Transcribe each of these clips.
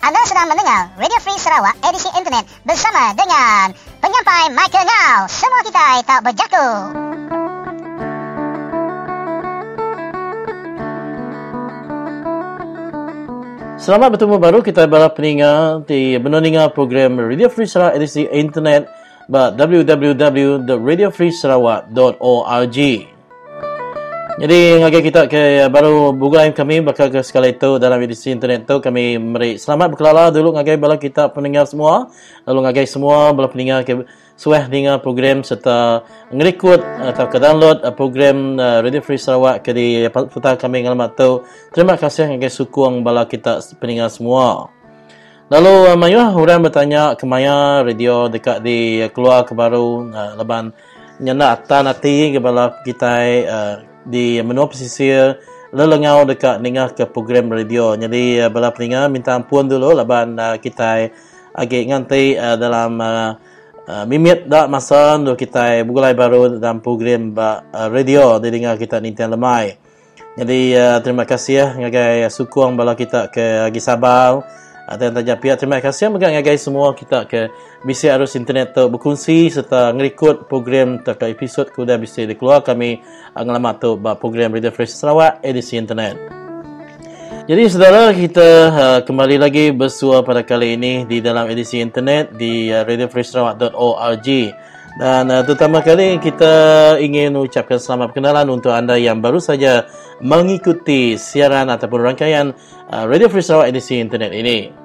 Anda sedang mendengar Radio Free Sarawak edisi internet bersama dengan penyampai Michael Ngau. Semua kita tak berjaku. Selamat bertemu baru kita para pendengar di mendengar program Radio Free Sarawak edisi internet www.radiofreesarawak.org. Jadi ngaji kita ke baru buka kami bakal ke sekali itu dalam edisi internet tu kami meri selamat berkelala dulu ngaji bala kita pendengar semua lalu ngaji semua bala pendengar ke suah dengar program serta ngerekod atau ke download program Radio Free Sarawak ke di putar kami alamat tu. Terima kasih ngaji sukong bala kita pendengar semua. Lalu mayuh orang bertanya kemaya radio dekat di keluar ke baru leban nyana tanati ke bala kita di menua pesisir lelengau dekat dengar ke program radio. Jadi bala pendengar minta ampun dulu laban kita agak nganti dalam mimit dak masa dulu kita bukulai baru dalam program radio didengar kita ni tiang lemai. Jadi terima kasih ya ngagai sukong bala kita ke agi Sabah dan tajam pihak. Terima kasih mengagai semua kita ke BC Arus Internet tu berkongsi serta ngerekod program tak episod kuda BC dikeluar kami ngalamat tu program Radio Free Sarawak edisi internet. Jadi saudara kita kembali lagi bersua pada kali ini di dalam edisi internet di radiofreesarawak.org dan terutama kali kita ingin ucapkan selamat perkenalan untuk anda yang baru saja mengikuti siaran ataupun rangkaian Radio Free Sarawak edisi internet ini.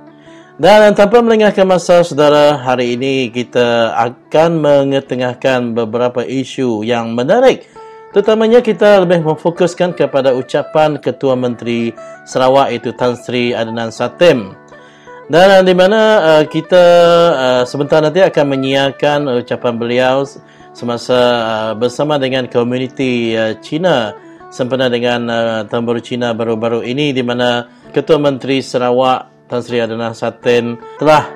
Dan tanpa melengahkan masa saudara, hari ini kita akan mengetengahkan beberapa isu yang menarik. Terutamanya kita lebih memfokuskan kepada ucapan Ketua Menteri Sarawak iaitu Tan Sri Adenan Satem. Dan di mana kita sebentar nanti akan menyiarkan ucapan beliau semasa bersama dengan komuniti Cina sempena dengan Tahun Baru Cina baru-baru ini, di mana Ketua Menteri Sarawak Tan Sri Adenan Satem telah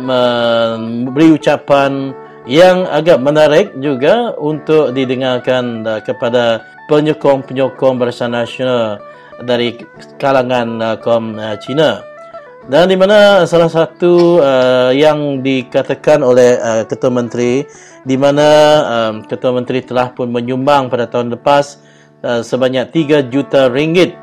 memberi ucapan yang agak menarik juga untuk didengarkan kepada penyokong-penyokong Barisan Nasional dari kalangan kaum Cina. Dan di mana salah satu yang dikatakan oleh Ketua Menteri, di mana Ketua Menteri telah pun menyumbang pada tahun lepas sebanyak 3 juta ringgit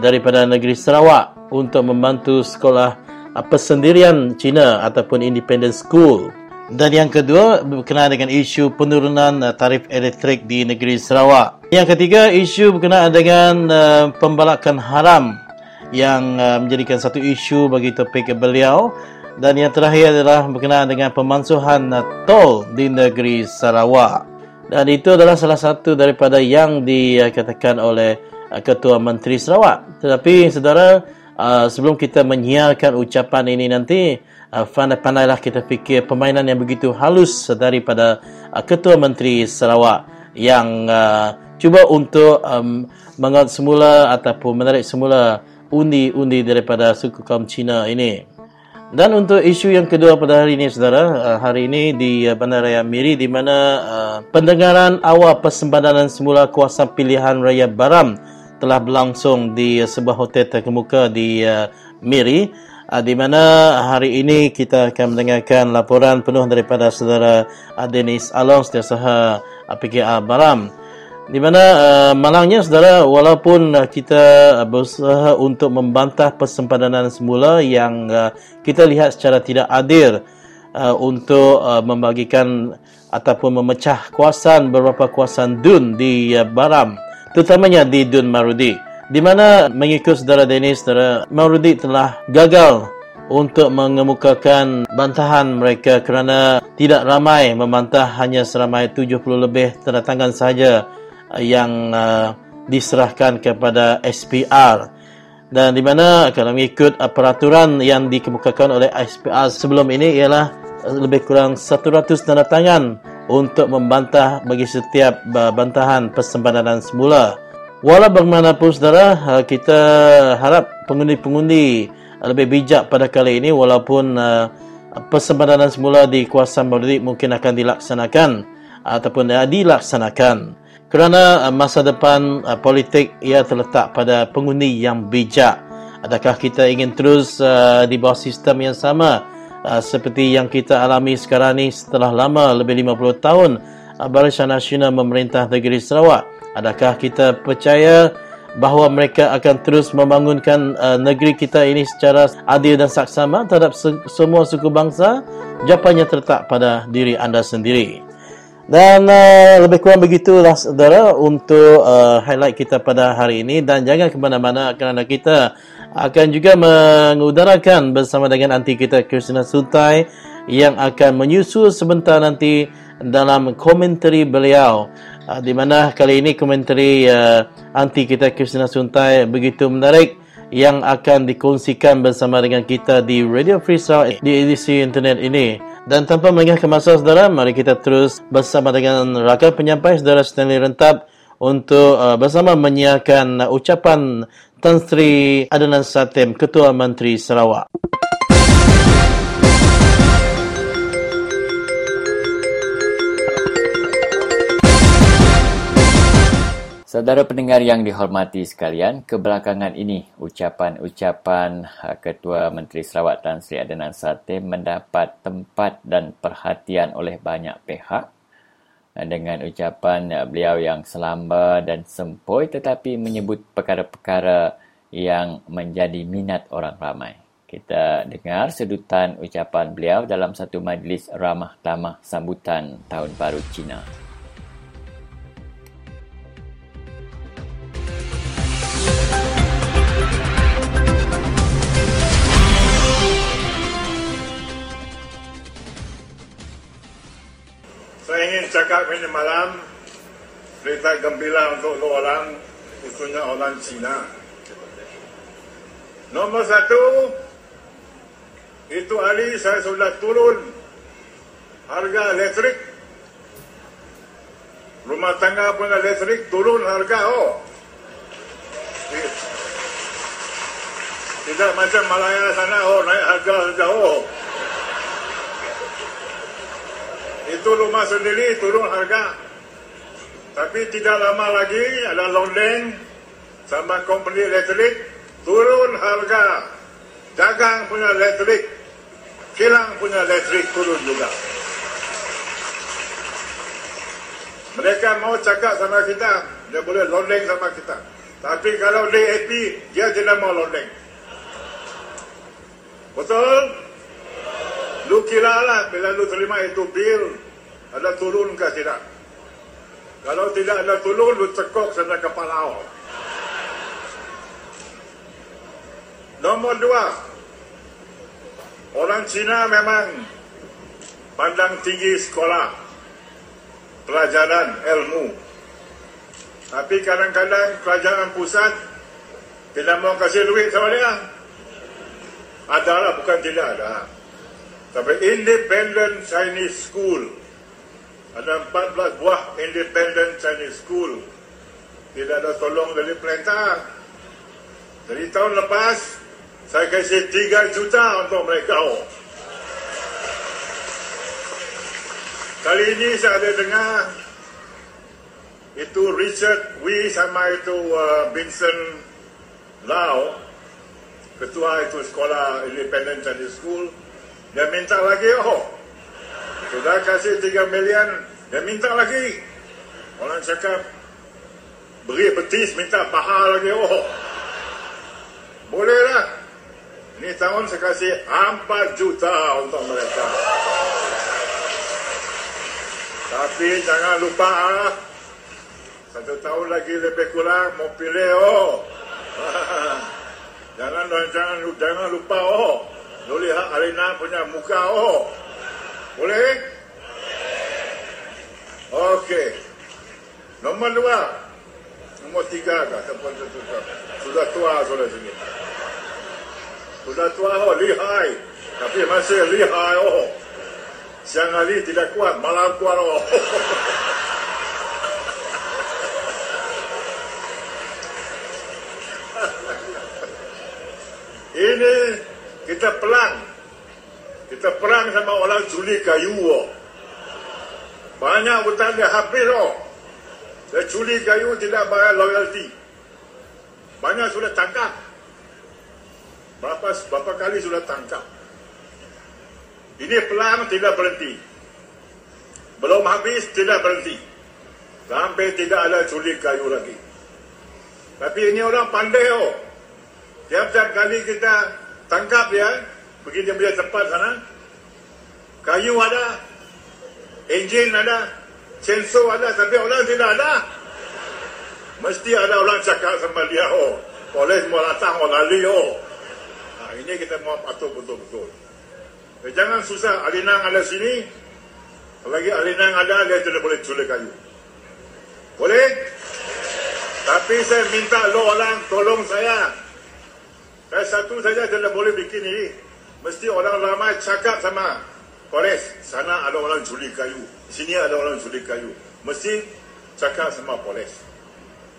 daripada negeri Sarawak untuk membantu sekolah persendirian Cina ataupun independent school. Dan yang kedua berkenaan dengan isu penurunan tarif elektrik di negeri Sarawak. Yang ketiga isu berkenaan dengan pembalakan haram yang menjadikan satu isu bagi topik beliau, dan yang terakhir adalah berkenaan dengan pemansuhan tol di negeri Sarawak. Dan itu adalah salah satu daripada yang dikatakan oleh Ketua Menteri Sarawak. Tetapi saudara, sebelum kita menyiarkan ucapan ini nanti, pandai-pandailah kita fikir permainan yang begitu halus daripada Ketua Menteri Sarawak yang cuba untuk mengaut semula ataupun menarik semula undi-undi daripada suku kaum Cina ini. Dan untuk isu yang kedua pada hari ini saudara, hari ini di Bandaraya Miri, di mana pendengaran awal persembadanan semula kuasa pilihan raya Baram telah berlangsung di sebuah hotel terkemuka di Miri, di mana hari ini kita akan mendengarkan laporan penuh daripada saudara Denis Along setiausaha PKR Baram. Di mana malangnya saudara, walaupun kita berusaha untuk membantah persempadanan semula yang kita lihat secara tidak adil untuk membagikan ataupun memecah kuasaan beberapa kuasaan DUN di Baram, terutamanya di DUN Marudi, di mana mengikut saudara Denis, saudara Marudi telah gagal untuk mengemukakan bantahan mereka kerana tidak ramai membantah, hanya seramai 70 lebih tanda tangan sahaja yang diserahkan kepada SPR. Dan di mana kalau mengikut peraturan yang dikemukakan oleh SPR sebelum ini ialah lebih kurang 100 tanda tangan untuk membantah bagi setiap bantahan persempadanan semula. Walau bagaimanapun saudara, kita harap pengundi-pengundi lebih bijak pada kali ini, walaupun persempadanan semula di kawasan Baru mungkin akan dilaksanakan ataupun dilaksanakan. Kerana masa depan politik ia terletak pada pengundi yang bijak Adakah kita ingin terus di bawah sistem yang sama seperti yang kita alami sekarang ni setelah lama lebih 50 tahun Barisan Nasional memerintah negeri Sarawak? Adakah kita percaya bahawa mereka akan terus membangunkan negeri kita ini secara adil dan saksama terhadap semua suku bangsa? Jawapannya terletak pada diri anda sendiri. Dan lebih kurang begitulah saudara untuk highlight kita pada hari ini, dan jangan ke mana-mana kerana kita akan juga mengudarakan bersama dengan anti kita Kristina Suntai yang akan menyusul sebentar nanti dalam komentari beliau, di mana kali ini komentari anti kita Kristina Suntai begitu menarik yang akan dikongsikan bersama dengan kita di Radio Free Sarawak di edisi internet ini. Dan tanpa mengingat ke masa saudara, mari kita terus bersama dengan rakan penyampai saudara Stanley Rentap untuk bersama menyiarkan ucapan Tan Sri Adenan Satem, Ketua Menteri Sarawak. Saudara pendengar yang dihormati sekalian, kebelakangan ini ucapan-ucapan Ketua Menteri Sarawak Tan Sri Adenan Satem mendapat tempat dan perhatian oleh banyak pihak dengan ucapan beliau yang selamba dan sempoi tetapi menyebut perkara-perkara yang menjadi minat orang ramai. Kita dengar sedutan ucapan beliau dalam satu majlis ramah tamah sambutan Tahun Baru Cina. Cakap ini malam berita gembira untuk dua orang, khususnya orang Cina. Nomor satu, itu hari saya sudah turun harga elektrik. Rumah tangga pun elektrik turun harga. Oh, tidak macam Malaya sana. Oh, naik harga jauh. Itu rumah sendiri turun harga. Tapi tidak lama lagi ada londeng sama company elektrik turun harga. Dagang punya elektrik, kilang punya elektrik turun juga. Mereka mau cakap sama kita, dia boleh londeng sama kita. Tapi kalau DAP, dia tidak mau londeng. Betul? Lu kira lah bila lu terima itu bil, ada turun ke tidak? Kalau tidak ada turun, lu cekok sana kepala awal. Nomor dua, orang Cina memang pandang tinggi sekolah, pelajaran, ilmu. Tapi kadang-kadang kerajaan pusat tidak mau kasih duit sama dia. Ada lah, bukan tidak ada. Tapi Independent Chinese School, ada 14 buah Independent Chinese School, tidak ada tolong dari perintah. Dari tahun lepas saya kasih 3 juta untuk mereka. Kali ini saya ada dengar itu Richard Wee sama itu Benson Lau, ketua itu sekolah Independent Chinese School. Dia minta lagi, sudah kasih 3 million, dia minta lagi. Orang cakap, beri betis, minta paha lagi, bolehlah. Ini tahun saya kasih 4 juta untuk mereka. Tapi jangan lupa, satu tahun lagi lebih kurang, mau pilih, Jangan lupa, lu lihat Arena punya muka, boleh? Okey. Nombor dua. Nombor tiga ke? Sudah tua, sudah sini. Sudah tua, lihai. Tapi masih lihai, Siang hari tidak kuat, malam kuat, Ini Kita perang sama orang curi kayu. Banyak hutan dia habis. Dia curi kayu tidak bayar loyalty. Banyak sudah tangkap. Berapa kali sudah tangkap. Ini pelan tidak berhenti. Belum habis tidak berhenti. Sampai tidak ada curi kayu lagi. Tapi ini orang pandai oh. Tiap-tiap kali kita tangkap dia, pergi dia punya tempat sana. Kayu ada, enjin ada, chainsaw ada, tapi orang tidak ada. Mesti ada orang cakap sama dia oh. Polis mau datang mau lari oh. Nah, ini kita mau patuh betul-betul. Jangan susah, alinang ada sini. Apalagi alinang ada, dia tidak boleh curi kayu. Boleh? Tapi saya minta lo orang tolong saya. Saya satu saja tidak boleh bikin ini. Mesti orang ramai cakap sama polis. Sana ada orang curi kayu. Sini ada orang curi kayu. Mesti cakap sama polis.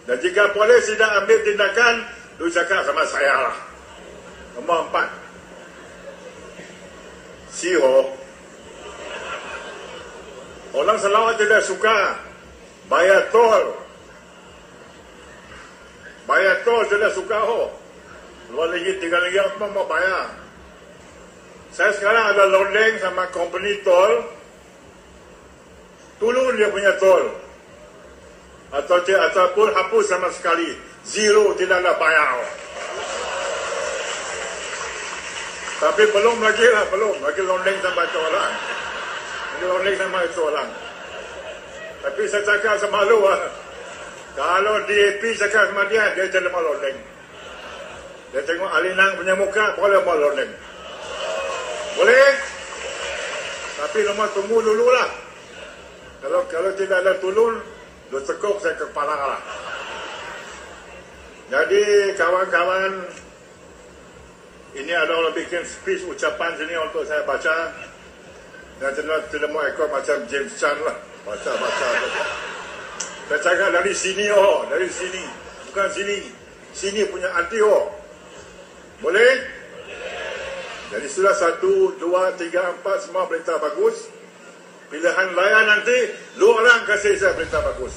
Dan jika polis tidak ambil tindakan, lu cakap sama saya lah. Nombor 4. Siho. Orang Sarawak tidak suka bayar tol. Bayar tol sudah suka oh. Luar lagi, tiga lagi, apa mau bayar. Saya sekarang ada londeng sama company tol. Turun dia punya tol. Ataupun hapus sama sekali. Zero, tidak ada bayar. Oh. Tapi belum lagi lah, belum. Lagi londeng sama itu orang. Lagi londeng sama itu orang. Tapi saya cakap sama lu lah. Kalau DAP cakap sama dia, dia jadi mau londeng. Dia tengok Alinang punya muka, boleh mau londeng. Boleh? Tapi nomor tunggu dulu lah. Kalau tidak ada tulun, lu tekuk saya kepala lah. Jadi kawan-kawan, ini ada orang bikin speech ucapan sini untuk saya baca. Dan tidak mau ikut macam James Chan lah. Baca. Saya cakap dari sini oh, dari sini. Bukan sini. Sini punya anti oh. Boleh? Jadi sudah 1, 2, 3, 4 semua berita bagus. Pilihan layan nanti, lu orang kasih saya berita bagus.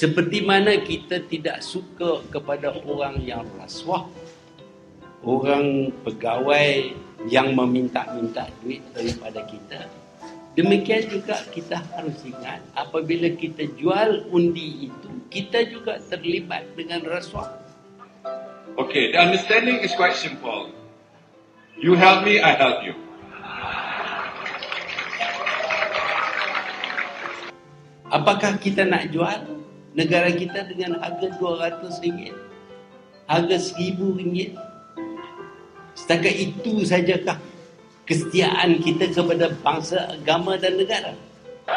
Seperti mana kita tidak suka kepada orang yang rasuah, orang pegawai yang meminta-minta duit daripada kita, demikian juga kita harus ingat apabila kita jual undi itu, kita juga terlibat dengan rasuah. Okay, the understanding is quite simple. You help me, I help you. Apakah kita nak jual negara kita dengan harga RM200, harga RM1,000? Setakat itu sajakah kesetiaan kita kepada bangsa, agama dan negara?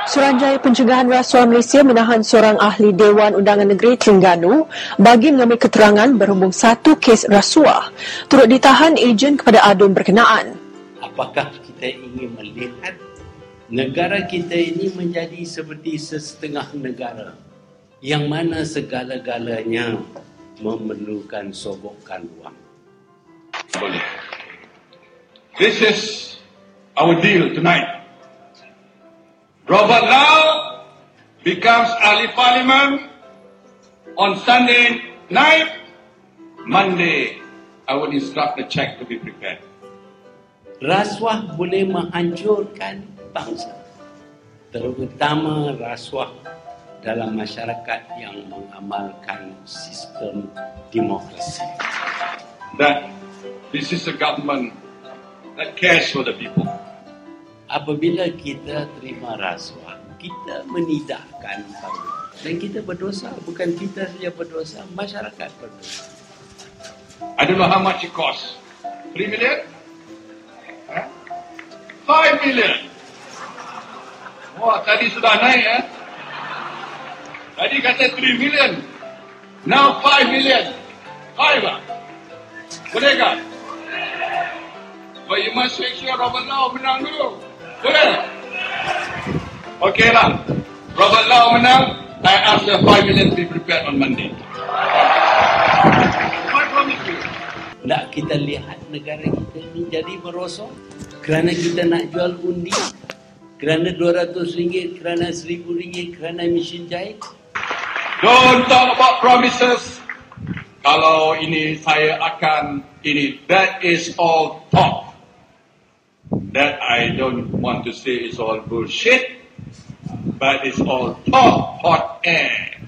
Suruhanjaya Pencegahan Rasuah Malaysia menahan seorang ahli Dewan Undangan Negeri Terengganu bagi mengambil keterangan berhubung satu kes rasuah. Turut ditahan ejen kepada ADUN berkenaan. Apakah kita ingin melihat negara kita ini menjadi seperti sesetengah negara yang mana segala-galanya memerlukan sogokan wang? Boleh. This is our deal tonight. Robert Lau becomes ahli parlimen on Sunday night. Monday, I will instruct the check to be prepared. Rasuah boleh menghancurkan bangsa. Terutama rasuah dalam masyarakat yang mengamalkan sistem demokrasi. That this is a government that cares for the people. Apabila kita terima rasuah, kita menidakkan parlimen. Dan kita berdosa, bukan kita saja berdosa, masyarakat berdosa. I don't know how much it costs. 3 million? Huh? 5 million? Wah, tadi sudah naik ya. Tadi kata 3 million. Now 5 million. However, boleh kan? But you must make sure Robert Lau menang dulu. Boleh? Okay lah. Robert Lau menang. I asked the 5 million to be prepared on Monday. What promise you? Nak kita lihat negara kita ini jadi merosot kerana kita nak jual undi, kerana RM200, kerana RM1,000, kerana mesin jahit. Don't talk about promises. Kalau ini saya akan ini, that is all talk. That I don't want to say is all bullshit, but it's all talk, hot air.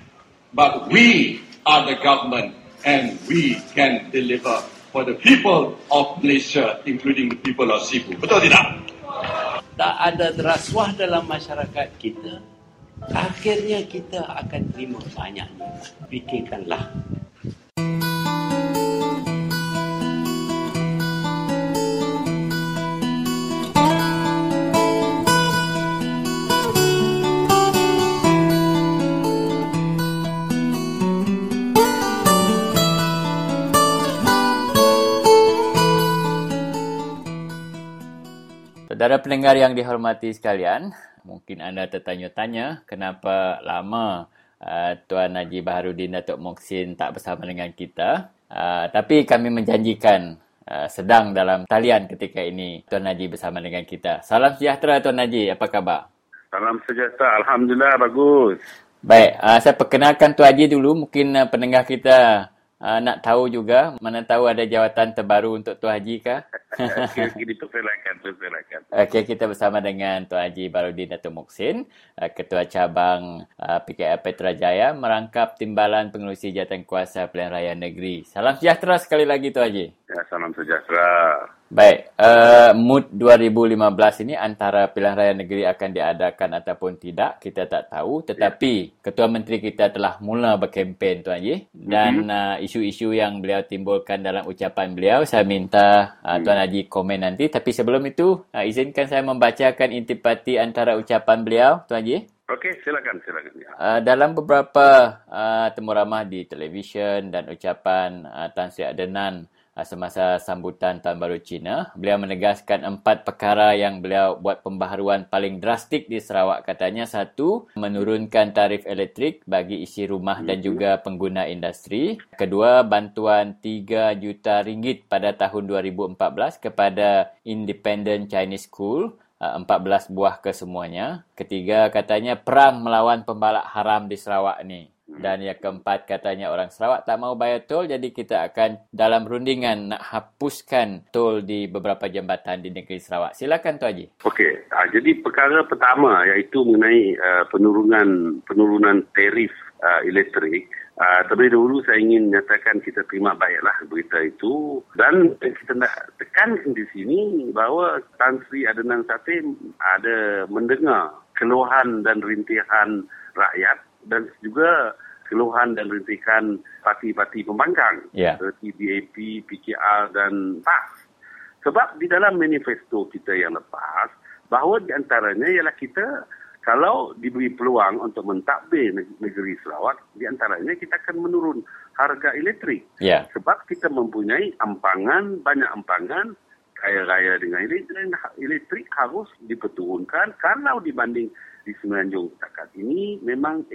But we are the government and we can deliver for the people of Malaysia, including the people of Cebu. Betul tidak? Tak ada rasuah dalam masyarakat kita. Akhirnya kita akan terima banyaknya. Fikirkanlah. Saudara pendengar yang dihormati sekalian, mungkin anda tertanya-tanya kenapa lama Tuan Haji Barudin Datuk Moksin tak bersama dengan kita. Tapi kami menjanjikan sedang dalam talian ketika ini Tuan Haji bersama dengan kita. Salam sejahtera Tuan Haji, apa khabar? Salam sejahtera, Alhamdulillah bagus. Baik, saya perkenalkan Tuan Haji dulu, mungkin pendengar kita nak tahu juga, mana tahu ada jawatan terbaru untuk Tuan Haji kah? Okey, kita bersama dengan Tuan Haji Barudin Datuk Moksin, Ketua Cabang PKR Petrajaya merangkap Timbalan Pengerusi Jawatankuasa Pilihan Raya Negeri. Salam sejahtera sekali lagi Tuan Haji. Ya, salam sejahtera. Baik, MUD 2015 ini antara pilihan raya negeri akan diadakan ataupun tidak, kita tak tahu. Tetapi Ketua Menteri kita telah mula berkempen Tuan Haji. Dan isu-isu yang beliau timbulkan dalam ucapan beliau, saya minta Tuan Haji komen nanti. Tapi sebelum itu, izinkan saya membacakan intipati antara ucapan beliau Tuan Haji. Okey, silakan. Dalam beberapa temu ramah di televisyen dan ucapan Tan Sri Adenan semasa sambutan Tahun Baru Cina, beliau menegaskan 4 perkara yang beliau buat pembaharuan paling drastik di Sarawak. Katanya, 1, menurunkan tarif elektrik bagi isi rumah dan juga pengguna industri. 2, bantuan 3 juta ringgit pada tahun 2014 kepada Independent Chinese School, 14 buah kesemuanya. 3, katanya perang melawan pembalak haram di Sarawak ni. Dan yang 4, katanya orang Sarawak tak mau bayar tol, jadi kita akan dalam rundingan nak hapuskan tol di beberapa jambatan di negeri Sarawak. Silakan Tuan Haji. Okey, jadi perkara pertama iaitu mengenai penurunan tarif elektrik. Terlebih dahulu saya ingin nyatakan kita terima baiklah berita itu, dan kita nak tekankan di sini bahawa Tan Sri Adenan Satem ada mendengar keluhan dan rintihan rakyat dan juga keluhan dan rintikan parti-parti pembangkang seperti DAP, PKR dan PAS. Sebab di dalam manifesto kita yang lepas, bahawa di antaranya ialah kita kalau diberi peluang untuk mentadbir negeri Sarawak, di antaranya kita akan menurun harga elektrik. Yeah. Sebab kita mempunyai banyak empangan, kaya raya dengan elektrik harus diperturunkan. Kalau dibanding di Semenanjung setakat ini, memang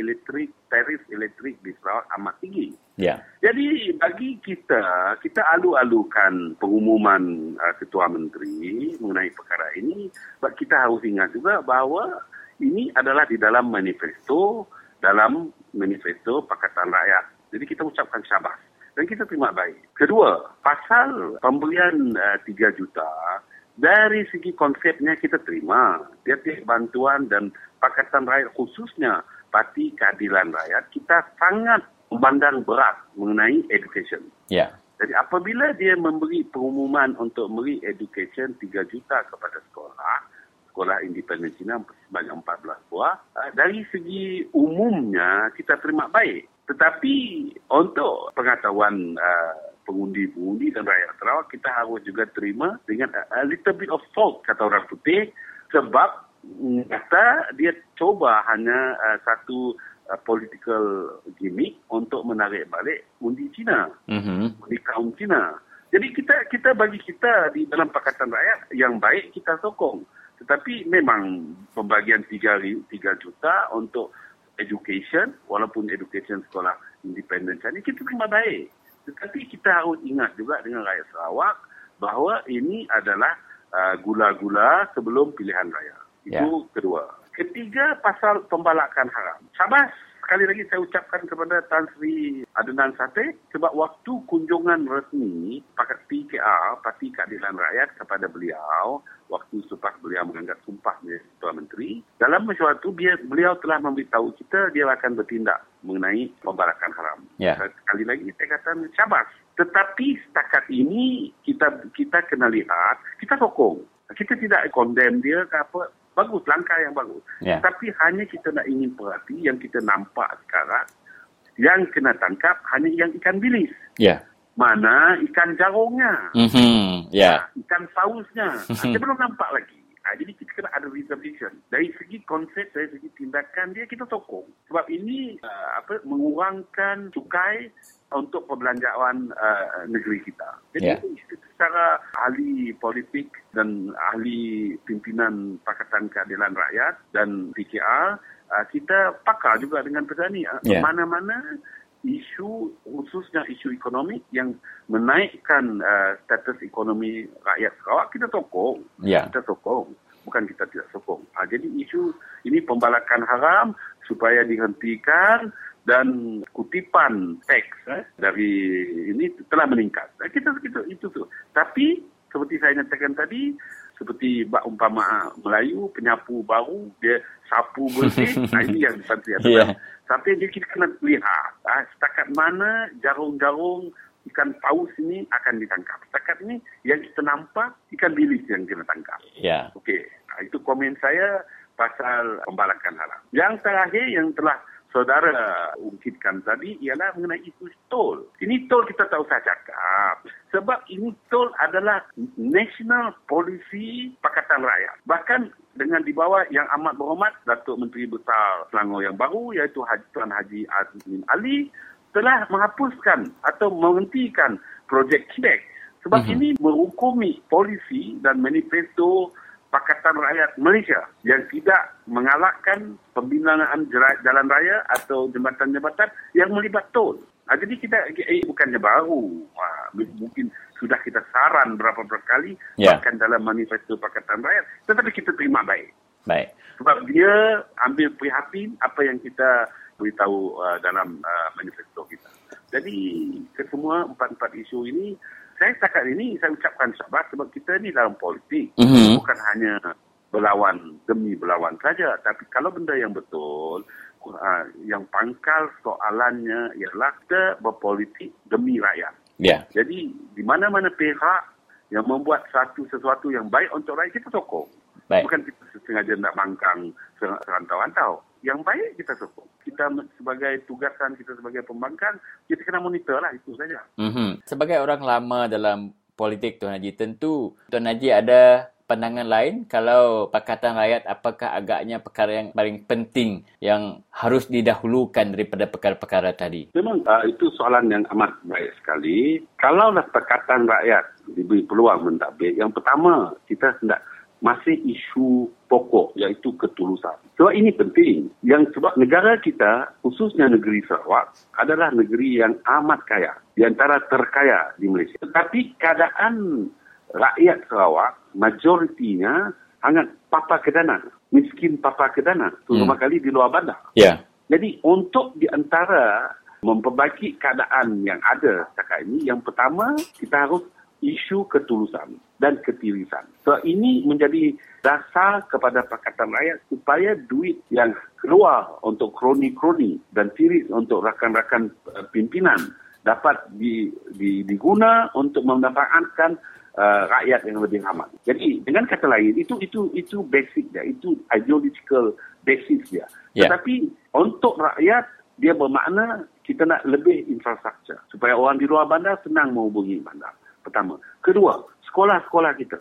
tarif elektrik di Sarawak amat tinggi. Yeah. Jadi bagi kita alu-alukan pengumuman Ketua Menteri mengenai perkara ini, sebab kita harus ingat juga bahawa ini adalah di dalam manifesto Pakatan Rakyat. Jadi kita ucapkan syabas dan kita terima baik. Kedua, pasal pembelian 3 juta, dari segi konsepnya kita terima. Tiap-tiap bantuan dan Pakatan Rakyat khususnya Parti Keadilan Rakyat, kita sangat memandang berat mengenai education. Yeah. Jadi apabila dia memberi pengumuman untuk memberi education 3 juta kepada sekolah independen Cina sebanyak 14 buah, dari segi umumnya kita terima baik. Tetapi untuk pengetahuan pengundi-pengundi dan rakyat Sarawak, kita harus juga terima dengan a little bit of salt, kata orang putih, sebab kata dia cuba hanya satu political gimmick untuk menarik balik undi Cina, undi kaum Cina. Jadi kita bagi kita di dalam Pakatan Rakyat yang baik kita sokong. Tetapi memang pembagian 3 juta untuk education, walaupun education sekolah independen tadi kita memang baik. Tetapi kita harus ingat juga dengan rakyat Sarawak bahawa ini adalah gula-gula sebelum pilihan raya. Itu kedua. Ketiga, pasal pembalakan haram. Sabah, sekali lagi saya ucapkan kepada Tan Sri Adenan Satem sebab waktu kunjungan resmi PKR, Parti Keadilan Rakyat kepada beliau, waktu selepas beliau mengangkat sumpah menjadi Ketua Menteri, dalam mesyuarat itu beliau telah memberitahu kita dia akan bertindak mengenai pembalakan haram. Sekali lagi saya kata Sabah. Tetapi setakat ini kita kena lihat, kita sokong. Kita tidak condemn dia ke apa. Bagus, langkah yang bagus. Tapi hanya kita nak ingin perhati yang kita nampak sekarang, yang kena tangkap hanya yang ikan bilis. Mana ikan jarongnya? Ikan sausnya. Kita belum nampak lagi. Jadi kita kena ada reservation. Dari segi konsep, dari segi tindakan dia, kita sokong. Sebab ini mengurangkan cukai untuk perbelanjaan negeri kita. Jadi secara ahli politik dan ahli pimpinan Pakatan Keadilan Rakyat dan PKR, kita pakar juga dengan petani. Mana-mana isu, khususnya isu ekonomi yang menaikkan status ekonomi rakyat Sarawak, kita sokong. Kita sokong. Bukan kita tidak sokong. Jadi isu ini pembalakan haram supaya dihentikan dan kutipan teks dari ini telah meningkat. Kita itu tu. Tapi seperti saya nyatakan tadi, seperti umpama Melayu, penyapu baru, dia sapu bersih, ini yang dipanggil. Tapi kita kena lihat setakat mana jarung-jarung ikan paus ini akan ditangkap. Setakat ini yang kita nampak, ikan bilis yang kita tangkap. Okey, itu komen saya pasal pembalakan haram. Yang terakhir yang telah saudara ungkitkan tadi ialah mengenai isu tol. Ini tol kita tak usah cakap. Sebab ini tol adalah national policy Pakatan Rakyat. Bahkan dengan di bawah yang amat berhormat Datuk Menteri Besar Selangor yang baru iaitu Tuan Haji Azmin Ali telah menghapuskan atau menghentikan projek Quebec. Sebab ini merukumi polisi dan manifesto Pakatan Rakyat Malaysia yang tidak mengalahkan pembinaan jalan raya atau jembatan-jembatan yang melibat tol. Jadi kita bukannya baru. Mungkin sudah kita saran berapa-berapa kali bahkan dalam manifesto Pakatan Rakyat. Tetapi kita terima baik. Sebab dia ambil prihatin apa yang kita beritahu dalam manifesto kita. Jadi kesemua empat-empat isu ini saya setakat ini saya ucapkan sahabat sebab kita ni dalam politik. Bukan hanya berlawan demi berlawan saja. Tapi kalau benda yang betul, yang pangkal soalannya ialah kita berpolitik demi rakyat. Jadi di mana-mana pihak yang membuat sesuatu yang baik untuk rakyat, kita sokong. Bukan kita sengaja nak mangkang serantau-rantau. Yang baik kita sokong. Kita sebagai tugasan, kita sebagai pembangkang, kita kena monitor lah, itu saja. Sebagai orang lama dalam politik, Tuan Haji, tentu Tuan Haji ada pandangan lain kalau Pakatan Rakyat, apakah agaknya perkara yang paling penting yang harus didahulukan daripada perkara-perkara tadi? Memang itu soalan yang amat baik sekali. Kalaulah Pakatan Rakyat diberi peluang mentadbir, yang pertama kita hendak masih isu pokok iaitu ketulusan. Sebab ini penting. Yang sebab negara kita, khususnya negeri Sarawak, adalah negeri yang amat kaya. Di antara terkaya di Malaysia. Tetapi keadaan rakyat Sarawak, majoritinya hangat papa kedana. Miskin papa kedana. Terutama kali di luar bandar. Jadi untuk di antara memperbaiki keadaan yang ada setakat ini, yang pertama kita harus isu ketulusan dan ketirisan. So, ini menjadi dasar kepada Pakatan Rakyat supaya duit yang keluar untuk kroni-kroni dan tiris untuk rakan-rakan pimpinan dapat diguna untuk memanfaatkan rakyat yang lebih aman. Jadi dengan kata lain itu basic dia, itu ideological basis dia. Tetapi untuk rakyat dia bermakna kita nak lebih infrastruktur supaya orang di luar bandar senang menghubungi bandar. Pertama. Kedua, sekolah-sekolah kita.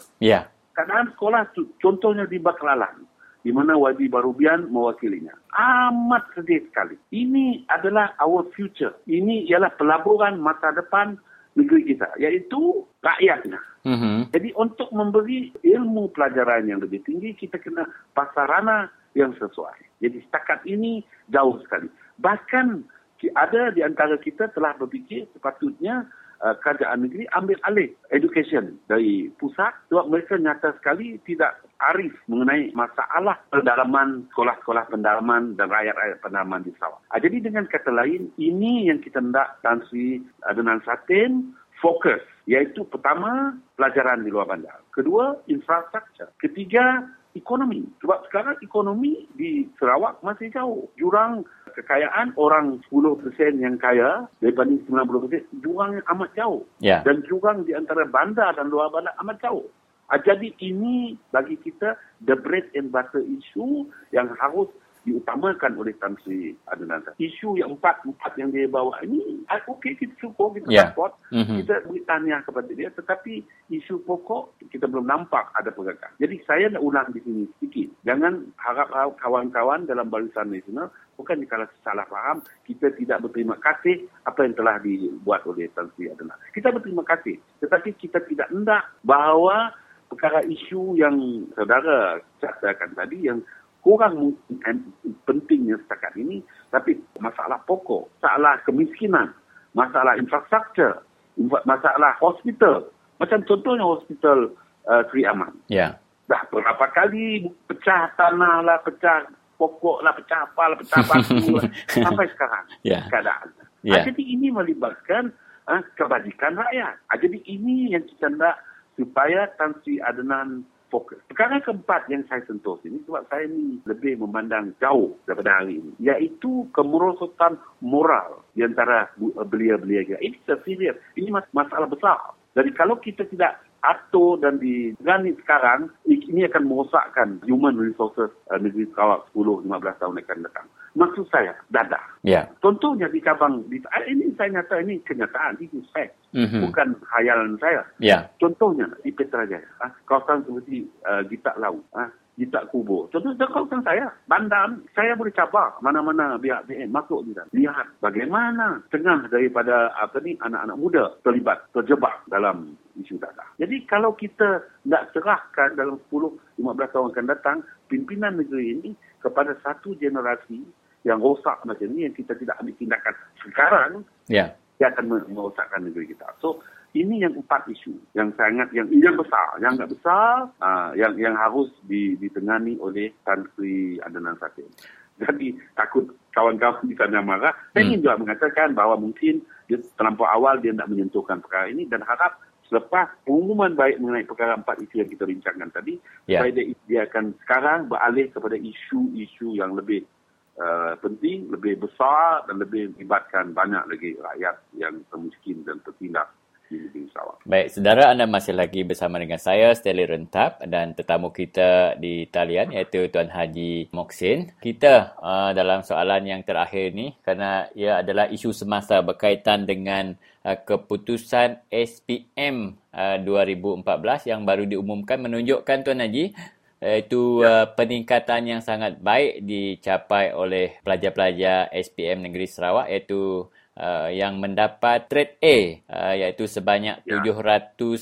Kadang-kadang sekolah, contohnya di Baklalan. di mana Wadi Barubian mewakilinya. Amat sedih sekali. Ini adalah our future. Ini ialah pelaburan masa depan negeri kita, iaitu rakyatnya. Mm-hmm. Jadi untuk memberi ilmu pelajaran yang lebih tinggi, kita kena pasarana yang sesuai. Jadi setakat ini jauh sekali. Bahkan ada di antara kita telah berfikir sepatutnya kerajaan negeri ambil alih education dari pusat sebab mereka nyata sekali tidak arif mengenai masalah pendalaman, sekolah-sekolah pendalaman dan rakyat-rakyat pendalaman di Sarawak. Jadi dengan kata lain, ini yang kita hendak Tan Sri Adenan Satem fokus, iaitu pertama, pelajaran di luar bandar. Kedua, infrastruktur. Ketiga, ekonomi. Sebab sekarang ekonomi di Sarawak masih jauh. Jurang kekayaan orang 10% yang kaya daripada 90%, jurang yang amat jauh. Yeah. Dan jurang di antara bandar dan luar bandar amat jauh. Jadi ini bagi kita the bread and butter issue yang harus diutamakan oleh Tan Sri Adenan Satem. Isu yang empat yang dia bawa ini, okey kita syukur, kita support, kita beri tahniah kepada dia, tetapi isu pokok kita belum nampak ada pergerakan. Jadi saya nak ulang di sini sedikit. Jangan harap kawan-kawan dalam Barisan Nasional bukan dikala salah faham, kita tidak berterima kasih apa yang telah dibuat oleh Tan Sri Adenan. Kita berterima kasih, tetapi kita tidak hendak bahawa perkara isu yang saudara cakapkan tadi yang kurang mungkin pentingnya setakat ini, tapi masalah pokok, masalah kemiskinan, masalah infrastruktur, masalah hospital. Macam contohnya hospital Sri Aman. Yeah. Dah berapa kali pecah tanah lah, pecah pokok lah, pecah apa lah, pecah batu lah, sampai sekarang keadaan. Yeah. Jadi ini melibatkan kebajikan rakyat. Jadi ini yang kita nak supaya Tan Sri Adenan fokus. Perkara keempat yang saya sentuh ini, sebab saya ni lebih memandang jauh daripada hari ini, iaitu kemerosotan moral di antara belia-belia kita. Ini serius. Ini masalah besar. Jadi kalau kita tidak atur dan digani sekarang, ini akan merosakkan human resources negeri Sarawak 10-15 tahun akan datang. Maksud saya, dadah. Yeah. Contohnya di cabang, ini saya nyata, ini kenyataan, ini fact. Mm-hmm. Bukan khayalan saya. Yeah. Contohnya di Petrajaya, kawasan seperti Gitak Laut, Gitak Kubur. Contohnya kawasan saya, bandar, saya boleh cabar mana-mana pihak BN masuk di sana. Lihat bagaimana tengah daripada anak-anak muda terlibat, terjebak dalam isu dadah. Jadi kalau kita nak serahkan dalam 10-15 tahun akan datang, pimpinan negeri ini kepada satu generasi yang rosak macam ni, yang kita tidak ambil tindakan sekarang, dia akan merosakkan negeri kita. So, ini yang empat isu yang sangat yang besar, yang agak besar, yang harus ditengani oleh Tan Sri Adenan Satem. Jadi takut kawan-kawan di sana marah. Saya ingin juga mengatakan bahawa mungkin dia terlampau awal dia nak menyentuhkan perkara ini dan harap selepas pengumuman baik mengenai perkara empat isu yang kita bincangkan tadi, supaya dia akan sekarang beralih kepada isu-isu yang lebih penting, lebih besar dan lebih melibatkan banyak lagi rakyat yang termiskin dan tertindas di negeri Sarawak. Baik, saudara, anda masih lagi bersama dengan saya, Stanley Rentap, dan tetamu kita di talian iaitu Tuan Haji Moksin. Kita dalam soalan yang terakhir ni, kerana ia adalah isu semasa berkaitan dengan keputusan SPM 2014 yang baru diumumkan menunjukkan, Tuan Haji, iaitu peningkatan yang sangat baik dicapai oleh pelajar-pelajar SPM negeri Sarawak, iaitu yang mendapat trade A, iaitu sebanyak 709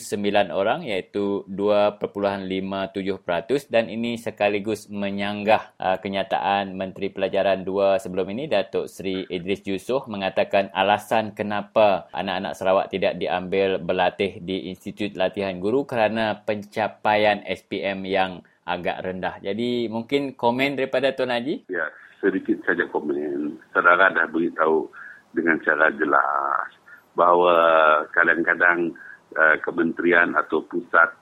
orang, iaitu 2.57%, dan ini sekaligus menyanggah kenyataan Menteri Pelajaran 2 sebelum ini, Datuk Seri Idris Yusof, mengatakan alasan kenapa anak-anak Sarawak tidak diambil berlatih di Institut Latihan Guru kerana pencapaian SPM yang agak rendah. Jadi mungkin komen daripada Tuan Haji? Ya, sedikit saja komen. Saudara dah beritahu dengan cara jelas bahawa kadang-kadang kementerian atau pusat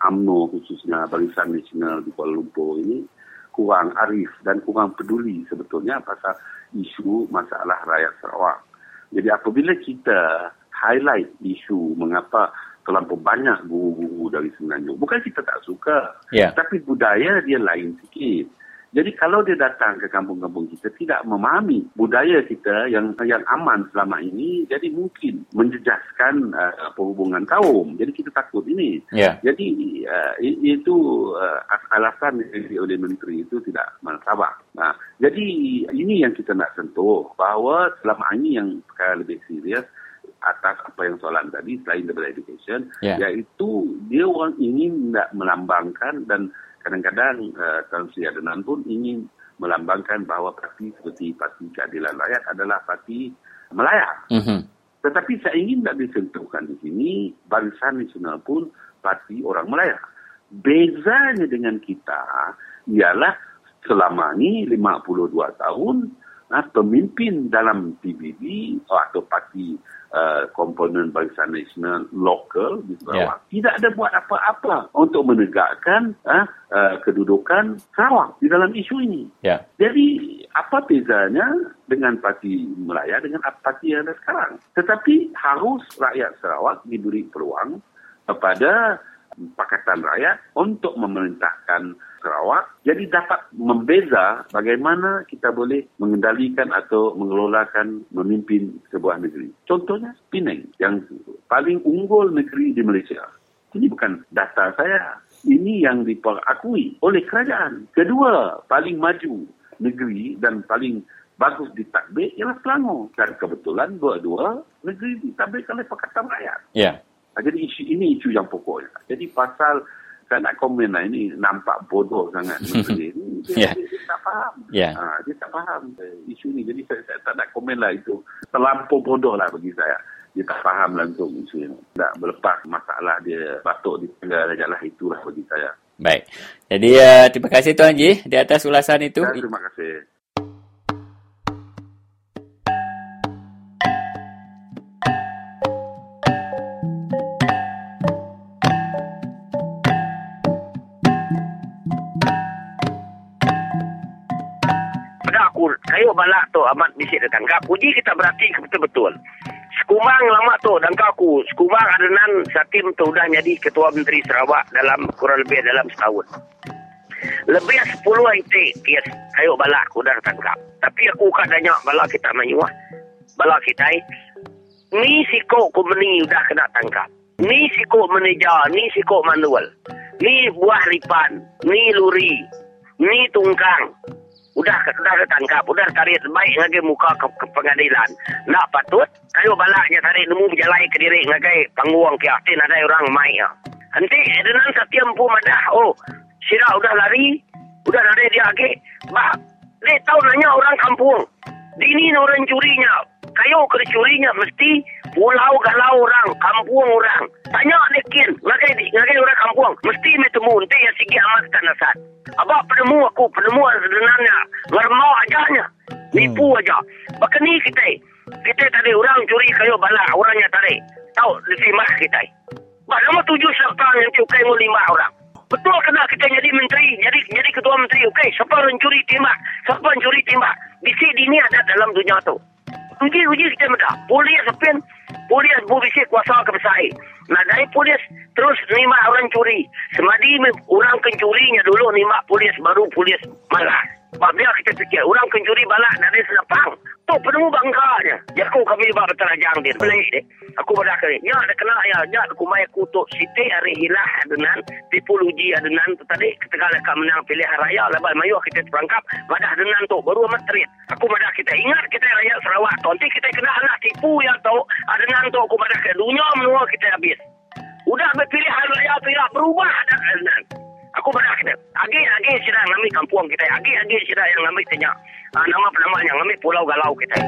UMNO khususnya Barisan Nasional di Kuala Lumpur ini kurang arif dan kurang peduli sebetulnya pasal isu masalah rakyat Sarawak. Jadi apabila kita highlight isu mengapa terlampau banyak guru-guru dari Semenanjung, bukan kita tak suka, tapi budaya dia lain sikit. Jadi kalau dia datang ke kampung-kampung kita, tidak memahami budaya kita yang aman selama ini, jadi mungkin menjejaskan perhubungan kaum. Jadi kita takut ini. Yeah. Jadi itu alasan oleh menteri itu tidak martabat. Nah, jadi ini yang kita nak sentuh, bahawa selama ini yang perkara lebih serius atas apa yang soalan tadi, selain daripada education, iaitu dia orang ingin nak melambangkan, dan kadang-kadang Tan Sri Adenan pun ingin melambangkan bahawa parti seperti Parti Keadilan Rakyat adalah parti Melayu. Mm-hmm. Tetapi saya ingin tak disentuhkan di sini, Barisan Nasional pun parti orang Melayu. Bezanya dengan kita ialah selama ini 52 tahun pemimpin dalam PBB atau parti komponen Barisan Nasional lokal di Sarawak tidak ada buat apa-apa untuk menegakkan kedudukan Sarawak di dalam isu ini. Yeah. Jadi apa bezanya dengan parti Melayu dengan parti yang ada sekarang? Tetapi harus rakyat Sarawak diberi peluang kepada Pakatan Rakyat untuk memerintahkan Sarawak, jadi dapat membeza bagaimana kita boleh mengendalikan atau mengelolakan, memimpin sebuah negeri. Contohnya Penang yang paling unggul negeri di Malaysia. Ini bukan data saya, ini yang diakui oleh kerajaan. Kedua paling maju negeri dan paling bagus ditadbir ialah Selangor. Dan kebetulan dua-dua negeri ditadbir oleh Pakatan Rakyat. Yeah. Jadi isu yang pokoknya. Jadi pasal saya nak komen lah, ini nampak bodoh sangat. Dia tak faham. Yeah. Dia tak faham isu ni. Jadi saya tak nak komen lah itu. Terlampau bodoh lah bagi saya. Dia tak faham langsung isu ni. Tak melepas masalah dia batuk di tengah rajalah itulah bagi saya. Baik. Jadi terima kasih Tuan Haji di atas ulasan itu. Dan terima kasih. Saya balak tu amat bisik dia tanggap. Uji kita berhati betul-betul. Sekumang lama tu dan kaku. Sekumang Adenan Satem tu dah jadi Ketua Menteri Sarawak dalam kurang lebih dalam setahun. Lebih 10 hari yes. Saya balak aku dah tanggap. Tapi aku kadanya balak kita menyuah. Balak kita ni sikok ku meni dah kena tangkap. Ni sikok meneja, ni sikok manual. Ni buah ripan, ni luri, ni tungkang. Udah tertangkap, udah tarik baik ngagai muka ke pengadilan. Nak patut, kayu balaknya tarik nemu berjalai ke diri ngagai pangguang ke atin ada orang main. Nanti Adenan Satem pun madah, oh, sirah udah lari, udah lari dia agak. Bah, dia tahu nanya orang kampung. Di ini orang curinya. Kayu kena curinya mesti pulau galau orang, kampung orang. Tanya nekin, ngagai orang kampung. Mesti bertemu, nanti yang sigi amat tanasat. Abang penemu sebenarnya. Bermau ajaknya. Nipu aja. Bahkan ni kita tadi orang curi kayu balak. Orangnya tarik. Tahu, disimah kita. Bah, nama 7 serta yang cukai mu 5 orang. Betul kena kita jadi menteri, jadi ketua menteri. Okey, siapa orang curi timbak? Siapa orang curi timbak? Bisik dini ada dalam dunia tu. Uji kita mudah. Polis sepin, polis berbisik kuasa kebesar. Nah, dari polis terus nimak orang curi. Semadi orang kencurinya dulu nimak polis, baru polis malas. Bila kita fikir, orang kencuri balak dari senapang. Tu penemu bangganya. Ya, aku kami bawa terajang dia. Beli dia. Aku berdakari. Ya, ada kena ayah. Ya, aku main kutuk. Siti hari hilah Adenan. Tipu uji Adenan tu tadi. Ketika dekat menang pilihan raya. Lepas mayu kita terangkap. Madah Adenan tu. Baru amat terit. Aku madah kita. Ingat kita rakyat Sarawak tu. Nanti kita kena anak tipu yang tu. Adenan tu aku madah ke dunia menua kita habis. Udah berpilihan raya tu ya. Berubah dah Adenan. Aku berdak kita. Agi sila yang ngambil kampung kita. Agi sila yang ngambil tanya. Nama penama yang ngambil pulau galau kita.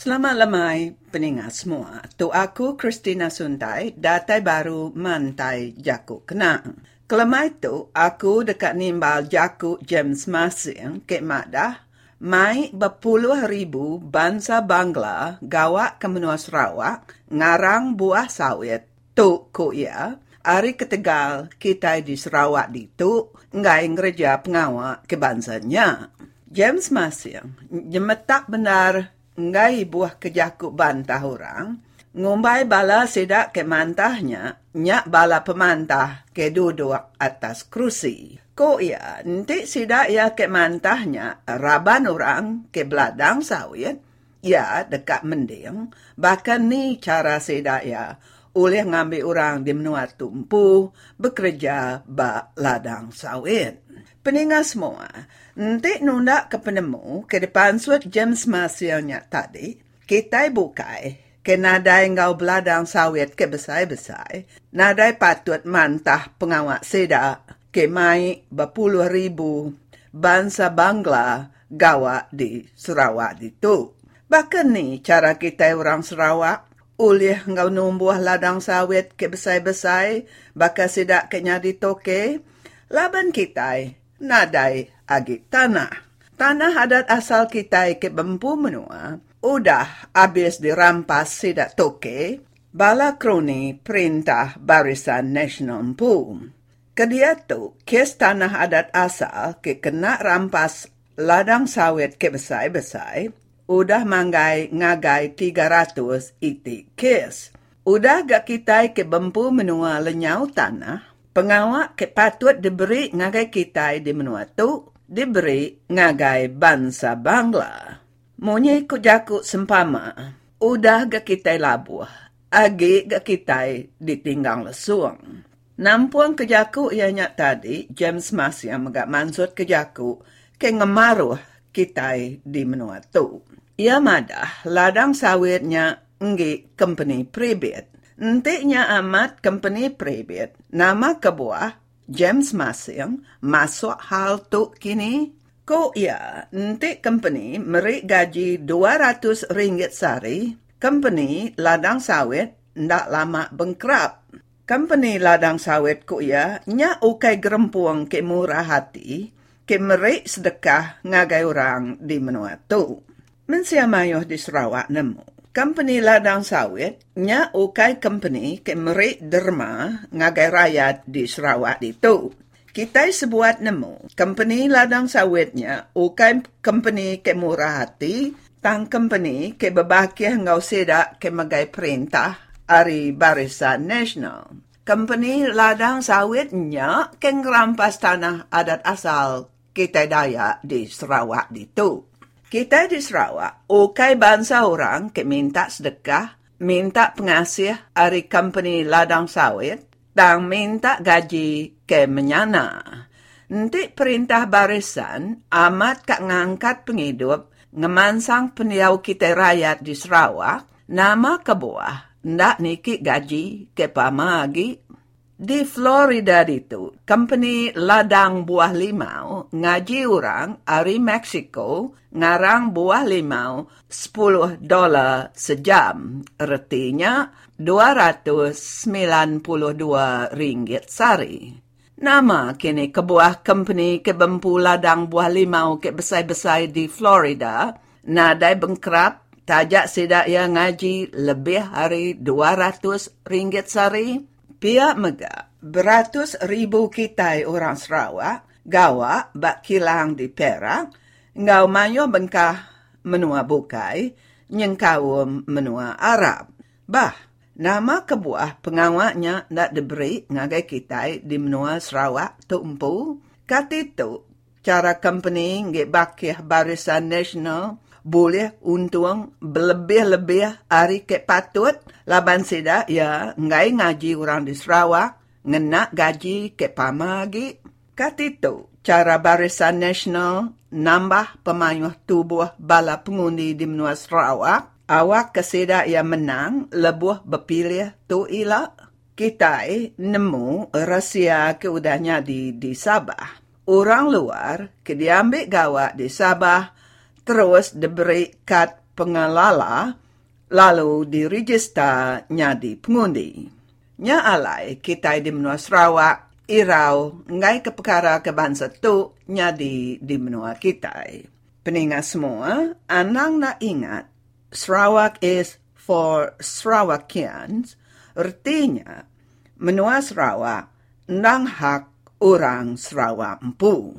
Selamat lemai peningat semua. Tu aku Kristina Suntai, datai baru mantai jaku kenang. Kelemai tu aku dekat nimbal jaku James Masing ke madah, mai ber-10,000 bangsa Bangla gawak ke menua Sarawak ngarang buah sawit. Tu ku ia, Hari ketegal kita di Sarawak itu ngai ngereja pengawak kebangsanya. James Masing jemetak benar ngai buah kejakuban tahurang. Ngumbai bala sedak ke mantahnya, nyak bala pemantah ke duduk atas kerusi. Ko ia, nanti sedak ia ke mantahnya, raban orang ke beladang sawit, ia dekat mending, bahkan ni cara sedak ia oleh ngambil orang di menua tumpu, bekerja bak ladang sawit. Peningat semua, nanti nundak ke penemu ke depan suat James Masilnya tadi, kita bukai. Ke nadai ngau beladang sawit ke besai-besai, nadai patut mantah pengawak sedak ke mai berpuluh ribu bangsa Bangla gawak di Sarawak itu. Bahkan ni cara kita orang Sarawak, ulih ngau numbuh ladang sawit ke besai-besai, bakal sedak ke nyadi toke, laban kita nadai agit tanah. Tanah adat asal kita ke bempu menua, udah habis dirampas sedak toke, bala kroni perintah Barisan Nasional pun. Kedia tu, kes tanah adat asal ke kena rampas ladang sawit ke besai-besai, udah manggai ngagai 300 iti kes. Udah gak kita ke bempu menua lenyau tanah, pengawak ke patut diberi ngagai kita di menua tu, diberi ngagai bangsa Bangla. Monye kujaku sempama, udah gak kita labuh, agi gak kita ditinggang lesuang. Nampuang kejaku ianya tadi, James Mas yang megak mansut kejaku, ke ngemaruh kita di menua tu. Ia madah ladang sawitnya ngi company pribit. Nantinya amat company pribit, nama kebuah James Masing masuk hal tu kini. Ko ia, nanti company meri gaji RM200 sehari, company ladang sawit ndak lama bengkrap. Company ladang sawit ko ia, nya ukai gerempuang ke murah hati, ke meri sedekah ngagai orang di menua tu. Mensia mayuh di Sarawak nemu, company ladang sawit, nya ukai company ke meri derma ngagai rakyat di Sarawak itu. Kita sebuat nemu, company ladang sawitnya, ukai company ke murah hati, tang company ke berbakih ngau sedak ke magai perintah dari Barisan Nasional. Company ladang sawitnya ke ngerampas tanah adat asal kita daya di Sarawak itu. Kita di Sarawak, ukai bangsa orang ke minta sedekah, minta pengasih dari company ladang sawit, tang minta gaji ke menyana. Nanti perintah barisan amat kak ngangkat penghidup ngemansang pendiau kita rakyat di Sarawak, nama kebuah ndak niki gaji ke pamagi. Di Florida itu, company ladang buah limau ngaji orang dari Meksiko ngarang buah limau $10 sejam, artinya RM292 sehari. Nama kini kebuah company kebempu ladang buah limau ke besai-besai di Florida, nadai bengkrap, tajak sedak ia ngaji lebih hari RM200 sehari. Pia mega, beratus ribu kitai orang Sarawak, gawak bak kilang di Perak, ngau mayo bengkah menua bukai, nyengkawum menua Arab. Bah, nama kebuah pengawaknya nak diberi ngagai kitai di menua Sarawak tu empu. Kati tu, cara company ngek bakih Barisan Nasional boleh untung lebih-lebih hari ke patut. Laban sedak ya ngai ngaji orang di Sarawak ngenak gaji ke pamagi. Kati tu, cara Barisan Nasional nambah pemayuh tubuh bala pengundi di menua Sarawak. Awak kesedak yang menang, lebuh berpilih tu ila. Kitai nemu rahsia keudahnya di Sabah. Orang luar, ke diambil gawak di Sabah, terus diberi kad pengelala, lalu diregister nyadi pengundi. Nya alai, kitai di menua Sarawak, irau, ngai ke perkara kebangsa tu, nyadi di menua kitai. Peningat semua, anang nak ingat, Sarawak is for Sarawakians, artinya Menua Sarawak, nang hak orang Sarawak empu.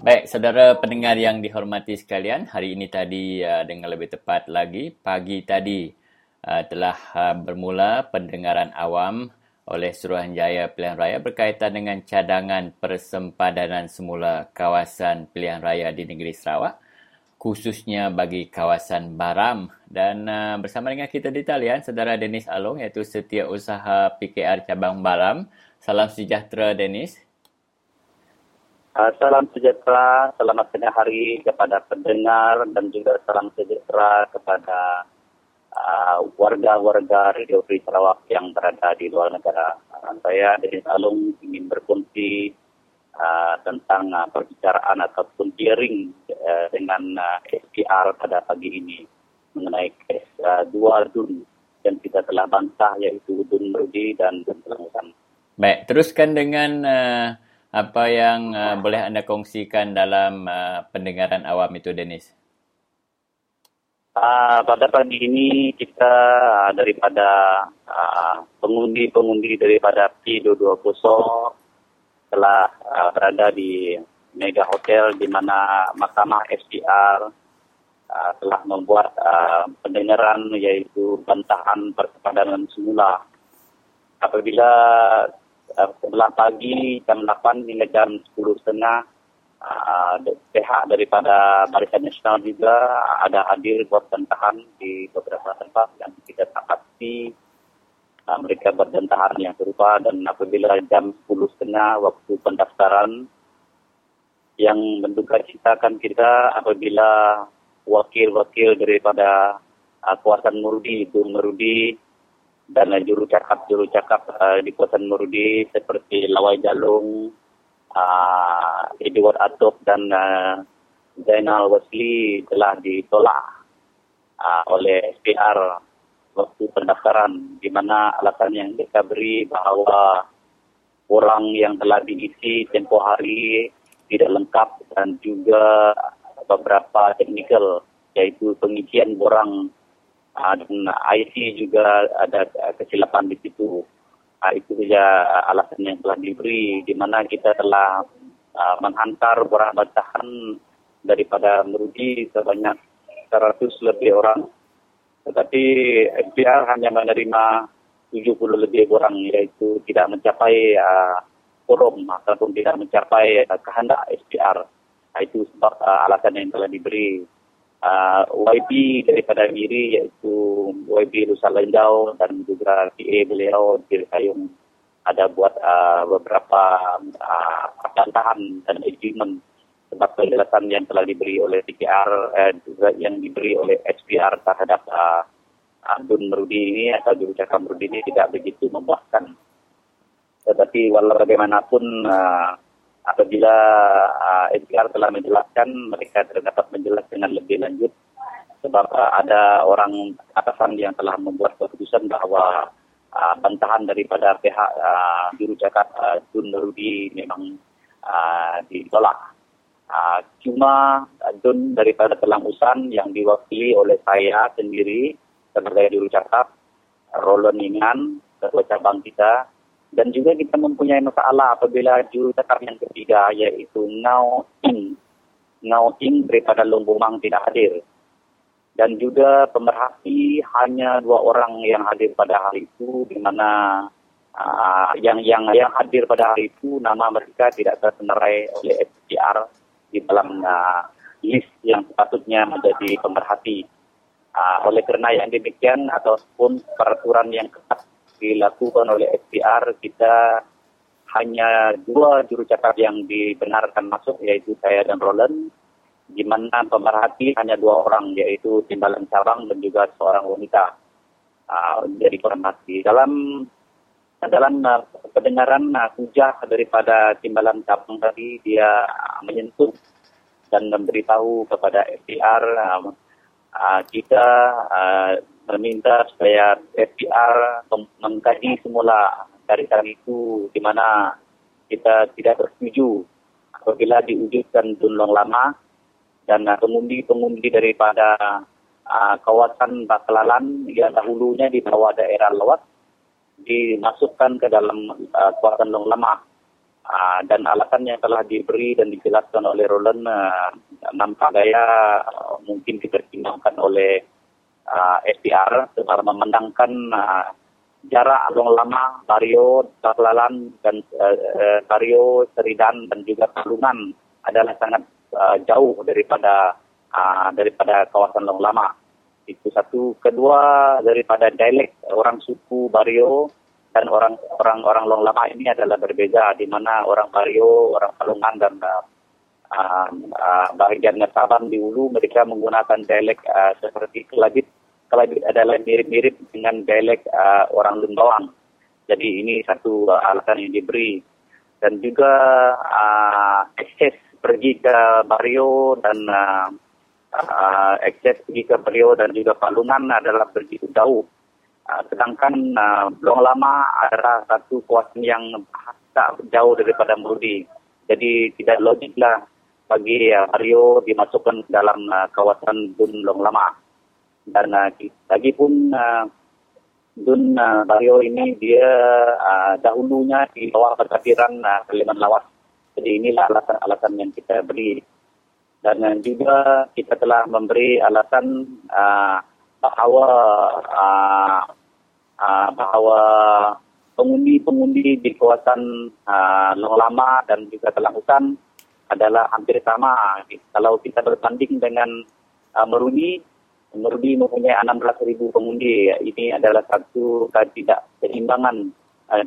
Baik, saudara pendengar yang dihormati sekalian, hari ini tadi dengan lebih tepat lagi, pagi tadi telah bermula pendengaran awam oleh Suruhanjaya Pilihan Raya berkaitan dengan cadangan persempadanan semula kawasan pilihan raya di negeri Sarawak, khususnya bagi kawasan Baram. Dan bersama dengan kita di talian, saudara Denis Along, iaitu Setiausaha PKR Cabang Baram. Salam sejahtera, Denis. Salam sejahtera, selamat tengah hari kepada pendengar dan juga salam sejahtera kepada warga-warga Radio Free Sarawak yang berada di luar negara. Saya Denis Along ingin berkongsi tentang perbicaraan ataupun hearing dengan SPR pada pagi ini mengenai kes dua DUN yang kita telah bantah, iaitu DUN Marudi dan DUN Long Lama. Baik, teruskan dengan apa yang boleh anda kongsikan dalam pendengaran awam itu, Denis. Pada pagi ini kita daripada pengundi daripada P220 telah berada di Mega Hotel, di mana Mahkamah SPR telah membuat pendengaran, iaitu bantahan persempadanan semula. Apabila sebelah pagi jam 8 hingga jam 10.30 pihak daripada Barisan Nasional juga ada hadir buat bantahan di beberapa tempat yang kita tak pasti mereka berbantahan yang serupa. Dan apabila jam 10.30 waktu pendaftaran, yang menduga citakan kita apabila wakil-wakil daripada Kawasan Marudi, DUN Marudi, dan juru cakap di Kawasan Marudi seperti Lawai Jalung, Edward Atop dan Zainal Wasli telah ditolak oleh SPR waktu pendaftaran, di mana alasan yang mereka beri bahawa orang yang telah diisi tempoh hari tidak lengkap dan juga beberapa teknikal, iaitu pengisian borang dan IC juga ada kesilapan di situ. Itu saja alasan yang telah diberi, di mana kita telah menghantar borang bantahan daripada Marudi sebanyak 100 lebih orang. Tetapi SPR hanya menerima 70 lebih orang, iaitu tidak mencapai forum ataupun tidak mencapai kehendak SPR. Itu sebab alasan yang telah diberi. YB daripada Miri, iaitu YB Lusa Lendau dan juga PA beliau di Kayung ada buat beberapa bantahan dan agreement sebab penjelasan yang telah diberi oleh PKR juga yang diberi oleh SPR terhadap DUN Marudi ini atau jurucakap Marudi ini tidak begitu memuaskan. Tetapi walau bagaimanapun, apabila SPR telah menjelaskan, mereka terdapat menjelaskan dengan lebih lanjut sebab ada orang atasan yang telah membuat keputusan bahawa bantahan daripada pihak jurucakap DUN Marudi memang ditolak. Cuma DUN daripada Telang Usan yang diwakili oleh saya sendiri sebagai jurucakap, Roland Ingan, ketua cabang kita, dan juga kita mempunyai masalah apabila jurucakap yang ketiga, iaitu Ngau Ing daripada Lombomang tidak hadir. Dan juga pemerhati hanya 2 orang yang hadir pada hari itu, di mana yang hadir pada hari itu nama mereka tidak tersenarai oleh SPR di dalam list yang sepatutnya menjadi pemerhati. Oleh kerana yang demikian ataupun peraturan yang ketat dilakukan oleh SPR, kita hanya 2 jurucakap yang dibenarkan masuk, iaitu saya dan Roland, di mana pemerhati hanya 2 orang, iaitu Timbalan Cabang dan juga seorang wanita dari pemerhati. Dalam pendengaran hujah daripada Timbalan Cabang tadi, dia menyentuh dan memberitahu kepada SPR kita meminta supaya SPR mengkaji semula cari-cari itu, di mana kita tidak bersetuju apabila diwujudkan DUN Long Lama dan pengundi-pengundi daripada kawasan Baklalan yang dahulunya di bawah daerah Lawat dimasukkan ke dalam kawasan Long Lama. Dan alasan yang telah diberi dan dijelaskan oleh Roland nampak gaya mungkin dipertimbangkan oleh SPR sebab memandangkan jarak Long Lama, Bario, Baklalan, dan Bario, Seridan, dan juga Kalungan adalah sangat jauh daripada kawasan Long Lama. Itu satu. Kedua, daripada dialek orang suku Bario dan orang Long Lama ini adalah berbeza, di mana orang Bario, orang Kalungan dan bahagian Sabah di hulu mereka menggunakan dialek seperti Kelabit. Kelabit adalah mirip-mirip dengan dialek orang Lumbawang. Jadi ini satu alasan yang diberi. Dan juga akses pergi ke Bario dan akses pergi ke Bario dan juga Kalungan adalah begitu jauh. Sedangkan Long Lama adalah satu kawasan yang tak jauh daripada Marudi. Jadi tidak logiklah bagi Bario dimasukkan dalam kawasan DUN Long Lama. Dan lagipun DUN Bario ini dia dahulunya di bawah perkatiran Kalimantan Lawas. Jadi inilah alasan-alasan yang kita beri. Dan juga kita telah memberi alasan bahawa pengundi-pengundi di kawasan Long Lama dan juga Telang Usan adalah hampir sama. Kalau kita berbanding dengan Marudi mempunyai 16,000 pengundi. Ini adalah satu ketidakseimbangan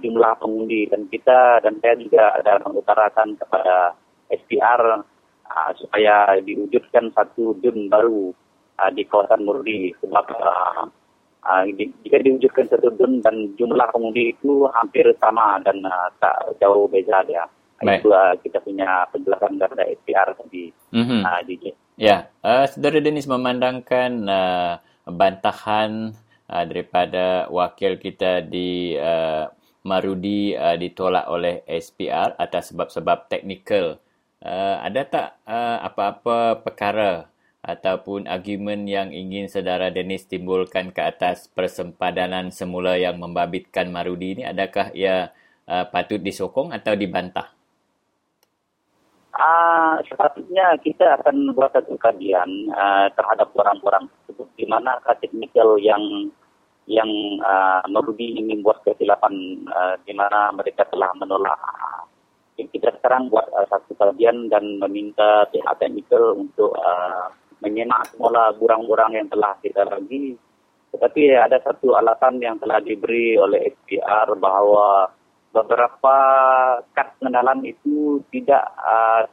jumlah pengundi, dan saya juga ada mengutarakan kepada SPR supaya diwujudkan satu DUN baru di kawasan Marudi, sebab jika diwujudkan satu DUN dan jumlah pengundi itu hampir sama dan tak jauh beza dia. Baik. Itu kita punya penjelasan dari SPR tadi. DJ. Ya, Saudara Denis memandangkan bantahan daripada wakil kita di Marudi ditolak oleh SPR atas sebab-sebab teknikal. Ada tak apa-apa perkara ataupun argumen yang ingin saudara Denis timbulkan ke atas persempadanan semula yang membabitkan Marudi ini? Adakah ia patut disokong atau dibantah? Sepatutnya kita akan buat satu kajian terhadap orang-orang tersebut, di mana teknikal yang Marudi ini buat kesilapan, di mana mereka telah menolak. Kita sekarang buat satu kajian dan meminta pihak teknikal untuk menyemak semula burang-burang yang telah kita bagi. Tetapi ada satu alasan yang telah diberi oleh SPR bahawa beberapa kad pengenalan itu tidak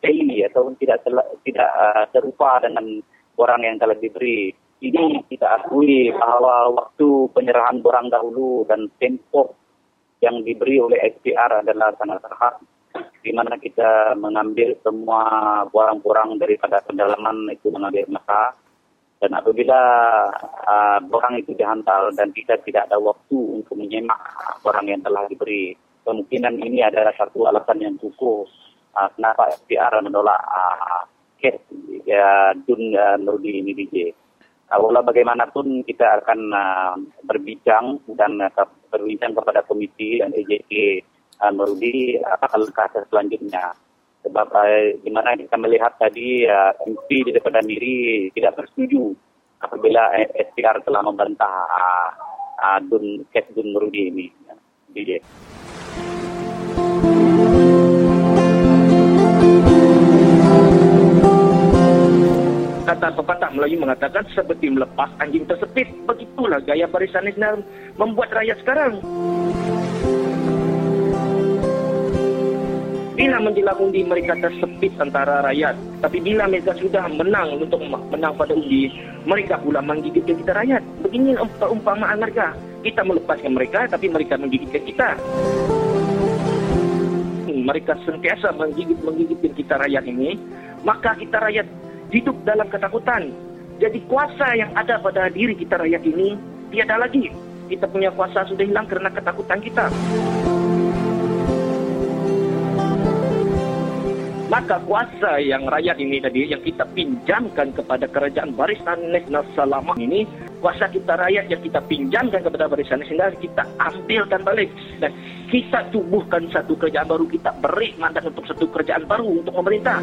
teli atau tidak serupa dengan borang yang telah diberi. Ini kita akui bahawa waktu penyerahan borang dahulu dan tempoh yang diberi oleh SPR adalah sangat terhad, di mana kita mengambil semua borang-borang daripada pendalaman itu mengambil masa, dan apabila borang itu dihantar dan kita tidak ada waktu untuk menyemak borang yang telah diberi, kemungkinan ini adalah satu alasan yang kukuh kenapa SPR menolak kes DUN Marudi ini, DJ. Walau bagaimanapun kita akan berbincang dan berbincang kepada komiti dan EJK Marudi langkah selanjutnya, sebab di mana kita melihat tadi MP daripada Miri tidak bersetuju apabila SPR telah membantah kes DUN Marudi ini, DJ. Kata pepatah Melayu mengatakan seperti melepas anjing tersepit, begitulah gaya Barisan Nasional membuat rakyat sekarang. Bila menjelang undi mereka tersepit antara rakyat, tapi bila mereka sudah menang untuk menang pada undi, mereka pula menggigitkan kita rakyat. Begini umpamaan mereka, kita melepaskan mereka tapi mereka menggigitkan kita. Mereka sentiasa menggigitkan kita rakyat ini, maka kita rakyat hidup dalam ketakutan. Jadi kuasa yang ada pada diri kita rakyat ini tiada lagi. Kita punya kuasa sudah hilang kerana ketakutan kita. Maka kuasa yang rakyat ini tadi yang kita pinjamkan kepada kerajaan Barisan Nasional Sarawak ini, kuasa kita rakyat yang kita pinjamkan kepada Barisan Nasional kita ambilkan balik dan kita tubuhkan satu kerajaan baru, kita beri mandat untuk satu kerajaan baru untuk pemerintah.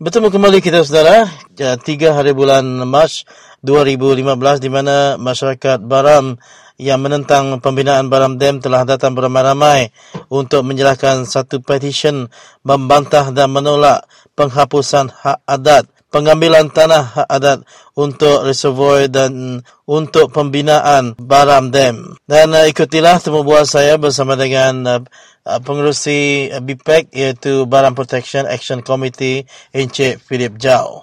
Bertemu kembali kita saudara, 3 hari bulan Mac 2015 di mana masyarakat Baram yang menentang pembinaan Baram Dam telah datang beramai-ramai untuk menyerahkan satu petisyen membantah dan menolak penghapusan hak adat, pengambilan tanah hak adat untuk reservoir dan untuk pembinaan Baram Dam. Dan ikutilah temu bual saya bersama dengan pengerusi BPEC iaitu Baram Protection Action Committee Encik Philip Zhao.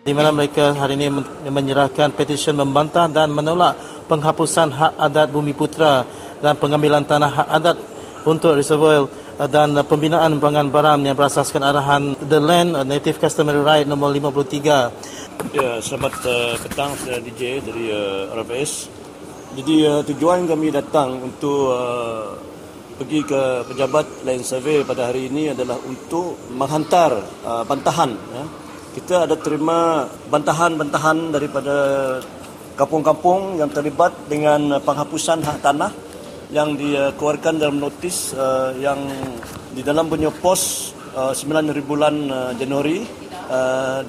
Di mana mereka hari ini menyerahkan petisyen membantah dan menolak penghapusan hak adat Bumi Putera dan pengambilan tanah hak adat untuk reservoir dan pembinaan bangunan Baram yang berasaskan arahan The Land Native Customary Right Nombor 53. Ya, selamat petang saya DJ dari RFS. Jadi tujuan kami datang untuk pergi ke pejabat Land Survey pada hari ini adalah untuk menghantar bantahan. Ya. Kita ada terima bantahan-bantahan daripada kampung-kampung yang terlibat dengan penghapusan hak tanah yang dikeluarkan dalam notis yang di dalam punya pos 9 bulan Januari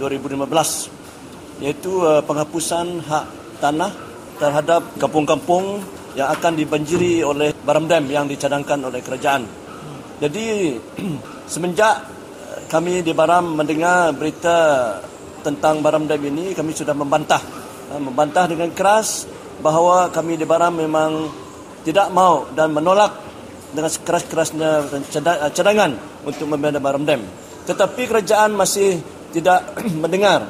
2015, iaitu penghapusan hak tanah terhadap kampung-kampung yang akan dibanjiri oleh Baram Dam yang dicadangkan oleh kerajaan. Jadi semenjak kami di Baram mendengar berita tentang Baram Dam ini, kami sudah membantah dengan keras bahawa kami di Baram memang tidak mahu dan menolak dengan sekeras-kerasnya cadangan untuk membina Baram Dam. Tetapi kerajaan masih tidak mendengar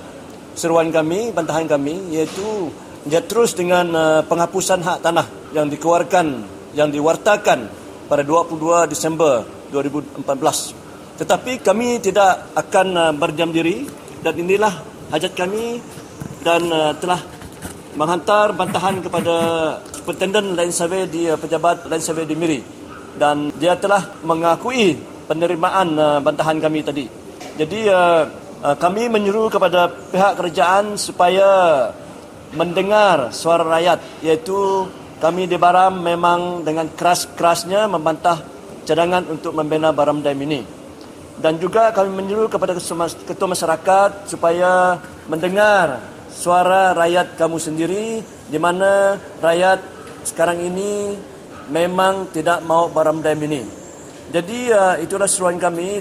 seruan kami, bantahan kami, iaitu dia terus dengan penghapusan hak tanah yang dikeluarkan, yang diwartakan pada 22 Disember 2014. Tetapi kami tidak akan berdiam diri dan inilah hajat kami dan telah menghantar bantahan kepada Superintendent Land Survey di pejabat Land Survey di Miri dan dia telah mengakui penerimaan bantahan kami tadi. Jadi kami menyuruh kepada pihak kerajaan supaya mendengar suara rakyat, iaitu kami di Baram memang dengan keras-kerasnya membantah cadangan untuk membina Baram Dam ini. Dan juga kami menyuruh kepada ketua masyarakat supaya mendengar suara rakyat kamu sendiri, di mana rakyat sekarang ini memang tidak mahu Baram Dam ini. Jadi itulah seruan kami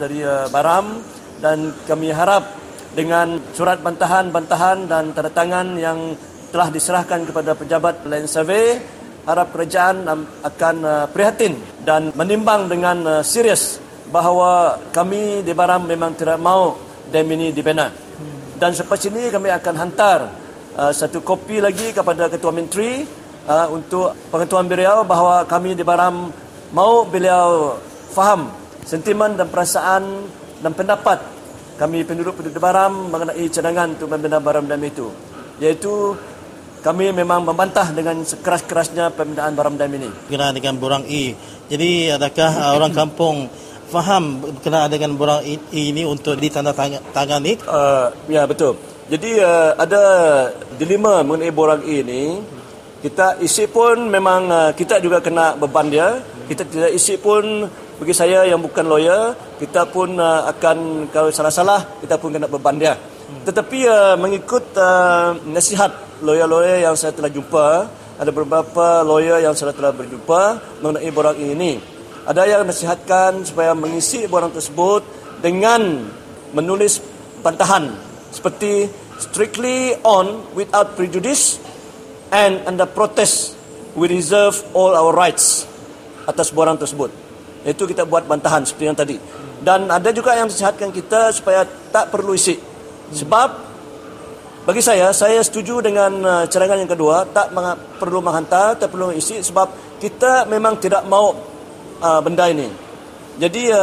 dari Baram dan kami harap dengan surat bantahan-bantahan dan tanda tangan yang telah diserahkan kepada pejabat Land Survey, harap kerajaan akan prihatin dan menimbang dengan serius bahawa kami di Baram memang tidak mahu dam ini dibina. Dan selepas ini kami akan hantar satu kopi lagi kepada Ketua Menteri untuk pengetuan beliau bahawa kami di Baram mahu beliau faham sentimen dan perasaan dan pendapat kami penduduk-penduduk Baram mengenai cadangan untuk membina Baram Dam itu. Iaitu kami memang membantah dengan sekeras-kerasnya pembinaan Baram Dam ini. Berkenaan dengan borang E, jadi adakah orang kampung faham berkenaan dengan borang ini untuk ditandatangani? Ya, betul. Jadi ada dilema mengenai borang ini. Kita isi pun memang kita juga kena beban dia. Kita tidak isi pun, bagi saya yang bukan lawyer, kita pun akan kalau salah-salah kita pun kena beban dia. Tetapi mengikut nasihat lawyer-lawyer yang saya telah jumpa, ada beberapa lawyer yang saya telah berjumpa mengenai borang ini. Ada yang nasihatkan supaya mengisi borang tersebut dengan menulis bantahan seperti strictly on without prejudice and under protest we reserve all our rights atas borang tersebut. Itu kita buat bantahan seperti yang tadi. Dan ada juga yang nasihatkan kita supaya tak perlu isi. Sebab bagi saya setuju dengan cadangan yang kedua, tak perlu menghantar, tak perlu isi sebab kita memang tidak mahu benda ini. Jadi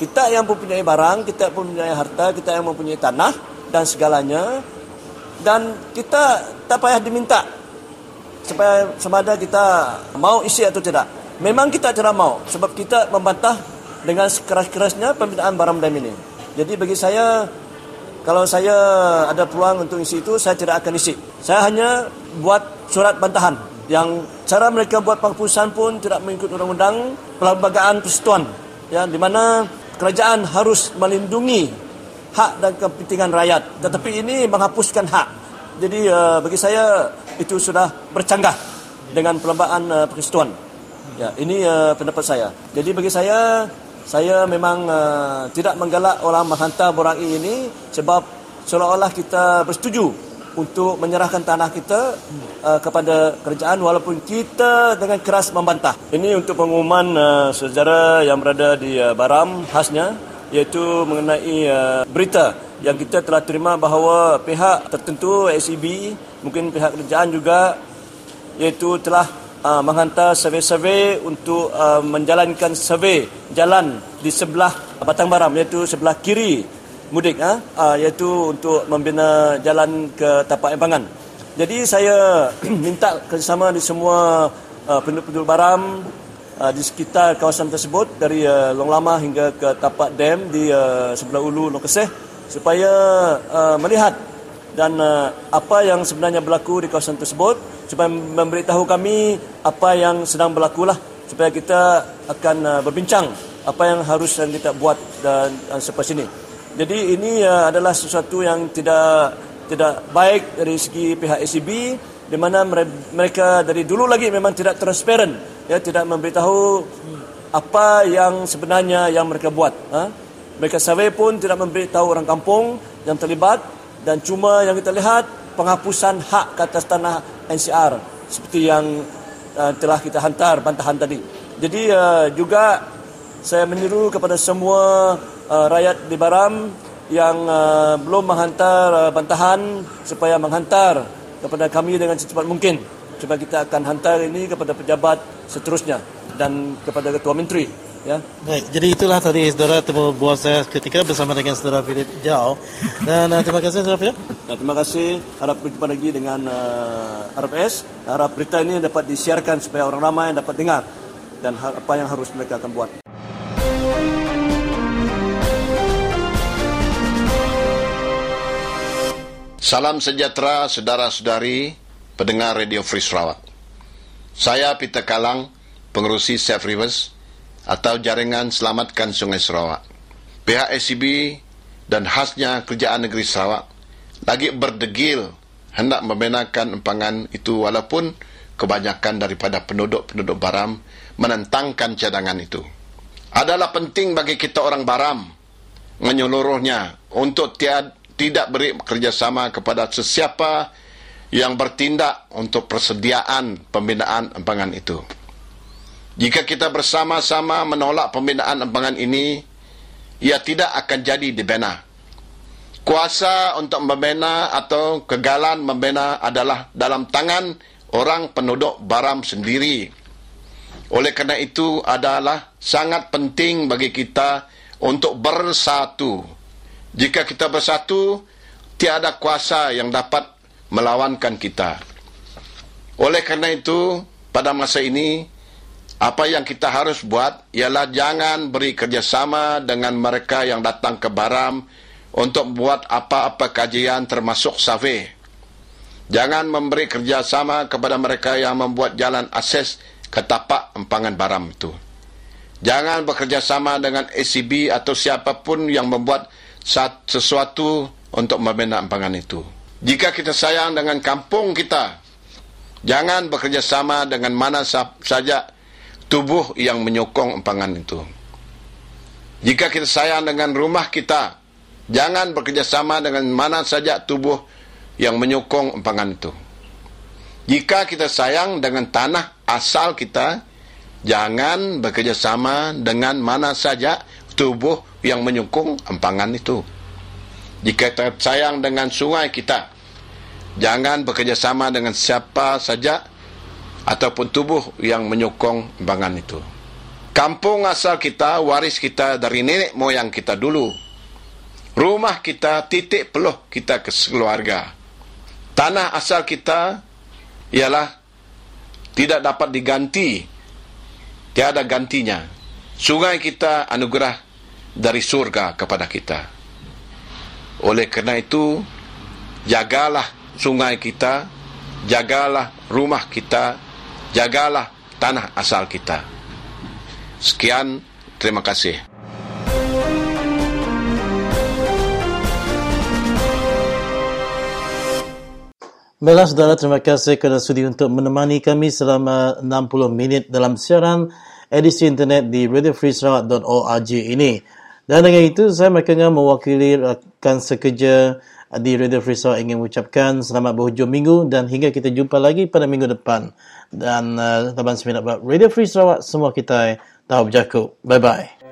kita yang mempunyai barang, kita yang mempunyai harta, kita yang mempunyai tanah, dan segalanya, dan kita tak payah diminta supaya semada kita mau isi atau tidak. Memang kita tidak mau sebab kita membantah dengan sekeras-kerasnya pembinaan Baram Dam ini. Jadi bagi saya, kalau saya ada peluang untuk isi itu, saya tidak akan isi. Saya hanya buat surat bantahan yang cara mereka buat penghapusan pun tidak mengikut undang-undang Perlembagaan Persekutuan, ya, di mana kerajaan harus melindungi hak dan kepentingan rakyat, tetapi ini menghapuskan hak. Jadi bagi saya itu sudah bercanggah dengan Perlembagaan Persekutuan. Ya, ini pendapat saya. Jadi bagi saya memang tidak menggalak orang menghantar borang ini sebab seolah-olah kita bersetuju untuk menyerahkan tanah kita kepada kerajaan walaupun kita dengan keras membantah. Ini untuk pengumuman sejarah yang berada di Baram khasnya, iaitu mengenai berita yang kita telah terima bahawa pihak tertentu SEB, mungkin pihak kerajaan juga, iaitu telah menghantar survey-survey untuk menjalankan survey jalan di sebelah Batang Baram, iaitu sebelah kiri mudik, iaitu untuk membina jalan ke tapak empangan. Jadi saya minta kerjasama di semua penduduk Baram di sekitar kawasan tersebut dari Long Lama hingga ke tapak dam di sebelah ulu Long Keseh supaya melihat dan apa yang sebenarnya berlaku di kawasan tersebut, supaya memberitahu kami apa yang sedang berlakulah, supaya kita akan berbincang apa yang harus dan kita buat dan selepas ini. Jadi ini adalah sesuatu yang tidak baik dari segi pihak SEB, di mana mereka dari dulu lagi memang tidak transparan, ya, tidak memberitahu apa yang sebenarnya yang mereka buat. Mereka survey pun tidak memberitahu orang kampung yang terlibat, dan cuma yang kita lihat penghapusan hak ke atas tanah NCR seperti yang telah kita hantar bantahan tadi. Jadi juga saya menyeru kepada semua rakyat di Baram yang belum menghantar bantahan supaya menghantar kepada kami dengan secepat mungkin, supaya kita akan hantar ini kepada pejabat seterusnya dan kepada Ketua Menteri, ya. Baik, jadi itulah tadi saudara temu buat saya ketika bersama dengan saudara Philip Zhao. Dan terima kasih saudara Philip. Nah, terima kasih. Harap berjumpa lagi dengan Arab S. Harap berita ini dapat disiarkan supaya orang ramai dapat dengar dan apa yang harus mereka akan buat. Salam sejahtera saudara-saudari pendengar Radio Free Sarawak. Saya Peter Kalang, pengerusi Safe Rivers atau Jaringan Selamatkan Sungai Sarawak. Pihak SEB dan khasnya Kerajaan Negeri Sarawak lagi berdegil hendak membenarkan empangan itu walaupun kebanyakan daripada penduduk-penduduk Baram menentangkan cadangan itu. Adalah penting bagi kita orang Baram menyeluruhnya untuk tidak beri kerjasama kepada sesiapa yang bertindak untuk persediaan pembinaan empangan itu. Jika kita bersama-sama menolak pembinaan empangan ini, ia tidak akan jadi dibina. Kuasa untuk membina atau kegagalan membina adalah dalam tangan orang penduduk Baram sendiri. Oleh kerana itu adalah sangat penting bagi kita untuk bersatu. Jika kita bersatu, tiada kuasa yang dapat melawankan kita. Oleh kerana itu, pada masa ini, apa yang kita harus buat ialah jangan beri kerjasama dengan mereka yang datang ke Baram untuk buat apa-apa kajian termasuk survey. Jangan memberi kerjasama kepada mereka yang membuat jalan akses ke tapak empangan Baram itu. Jangan bekerjasama dengan SEB atau siapapun yang membuat sesuatu untuk membina empangan itu. Jika kita sayang dengan kampung kita, jangan bekerjasama dengan mana saja tubuh yang menyokong empangan itu. Jika kita sayang dengan rumah kita, jangan bekerjasama dengan mana saja tubuh yang menyokong empangan itu. Jika kita sayang dengan tanah asal kita, jangan bekerjasama dengan mana saja tubuh yang menyokong empangan itu. Jika kita sayang dengan sungai kita, jangan bekerjasama dengan siapa saja ataupun tubuh yang menyokong empangan itu. Kampung asal kita, waris kita dari nenek moyang kita dulu. rumah kita, titik peluh kita keluarga. Tanah asal kita ialah tidak dapat diganti, tiada gantinya. Sungai kita anugerah dari surga kepada kita. Oleh kerana itu, jagalah sungai kita, jagalah rumah kita, jagalah tanah asal kita. Sekian, terima kasih. Baiklah saudara, terima kasih kerana sudi untuk menemani kami selama 60 minit dalam siaran edisi internet di radiofreesarawak.org ini. Dan dengan itu, saya Michael Ngau mewakili rakan sekerja di Radio Free Sarawak ingin mengucapkan selamat berhujung minggu dan hingga kita jumpa lagi pada minggu depan. Dan Taban Seminat Radio Free Sarawak, semua kita tahu berjaku. Bye-bye.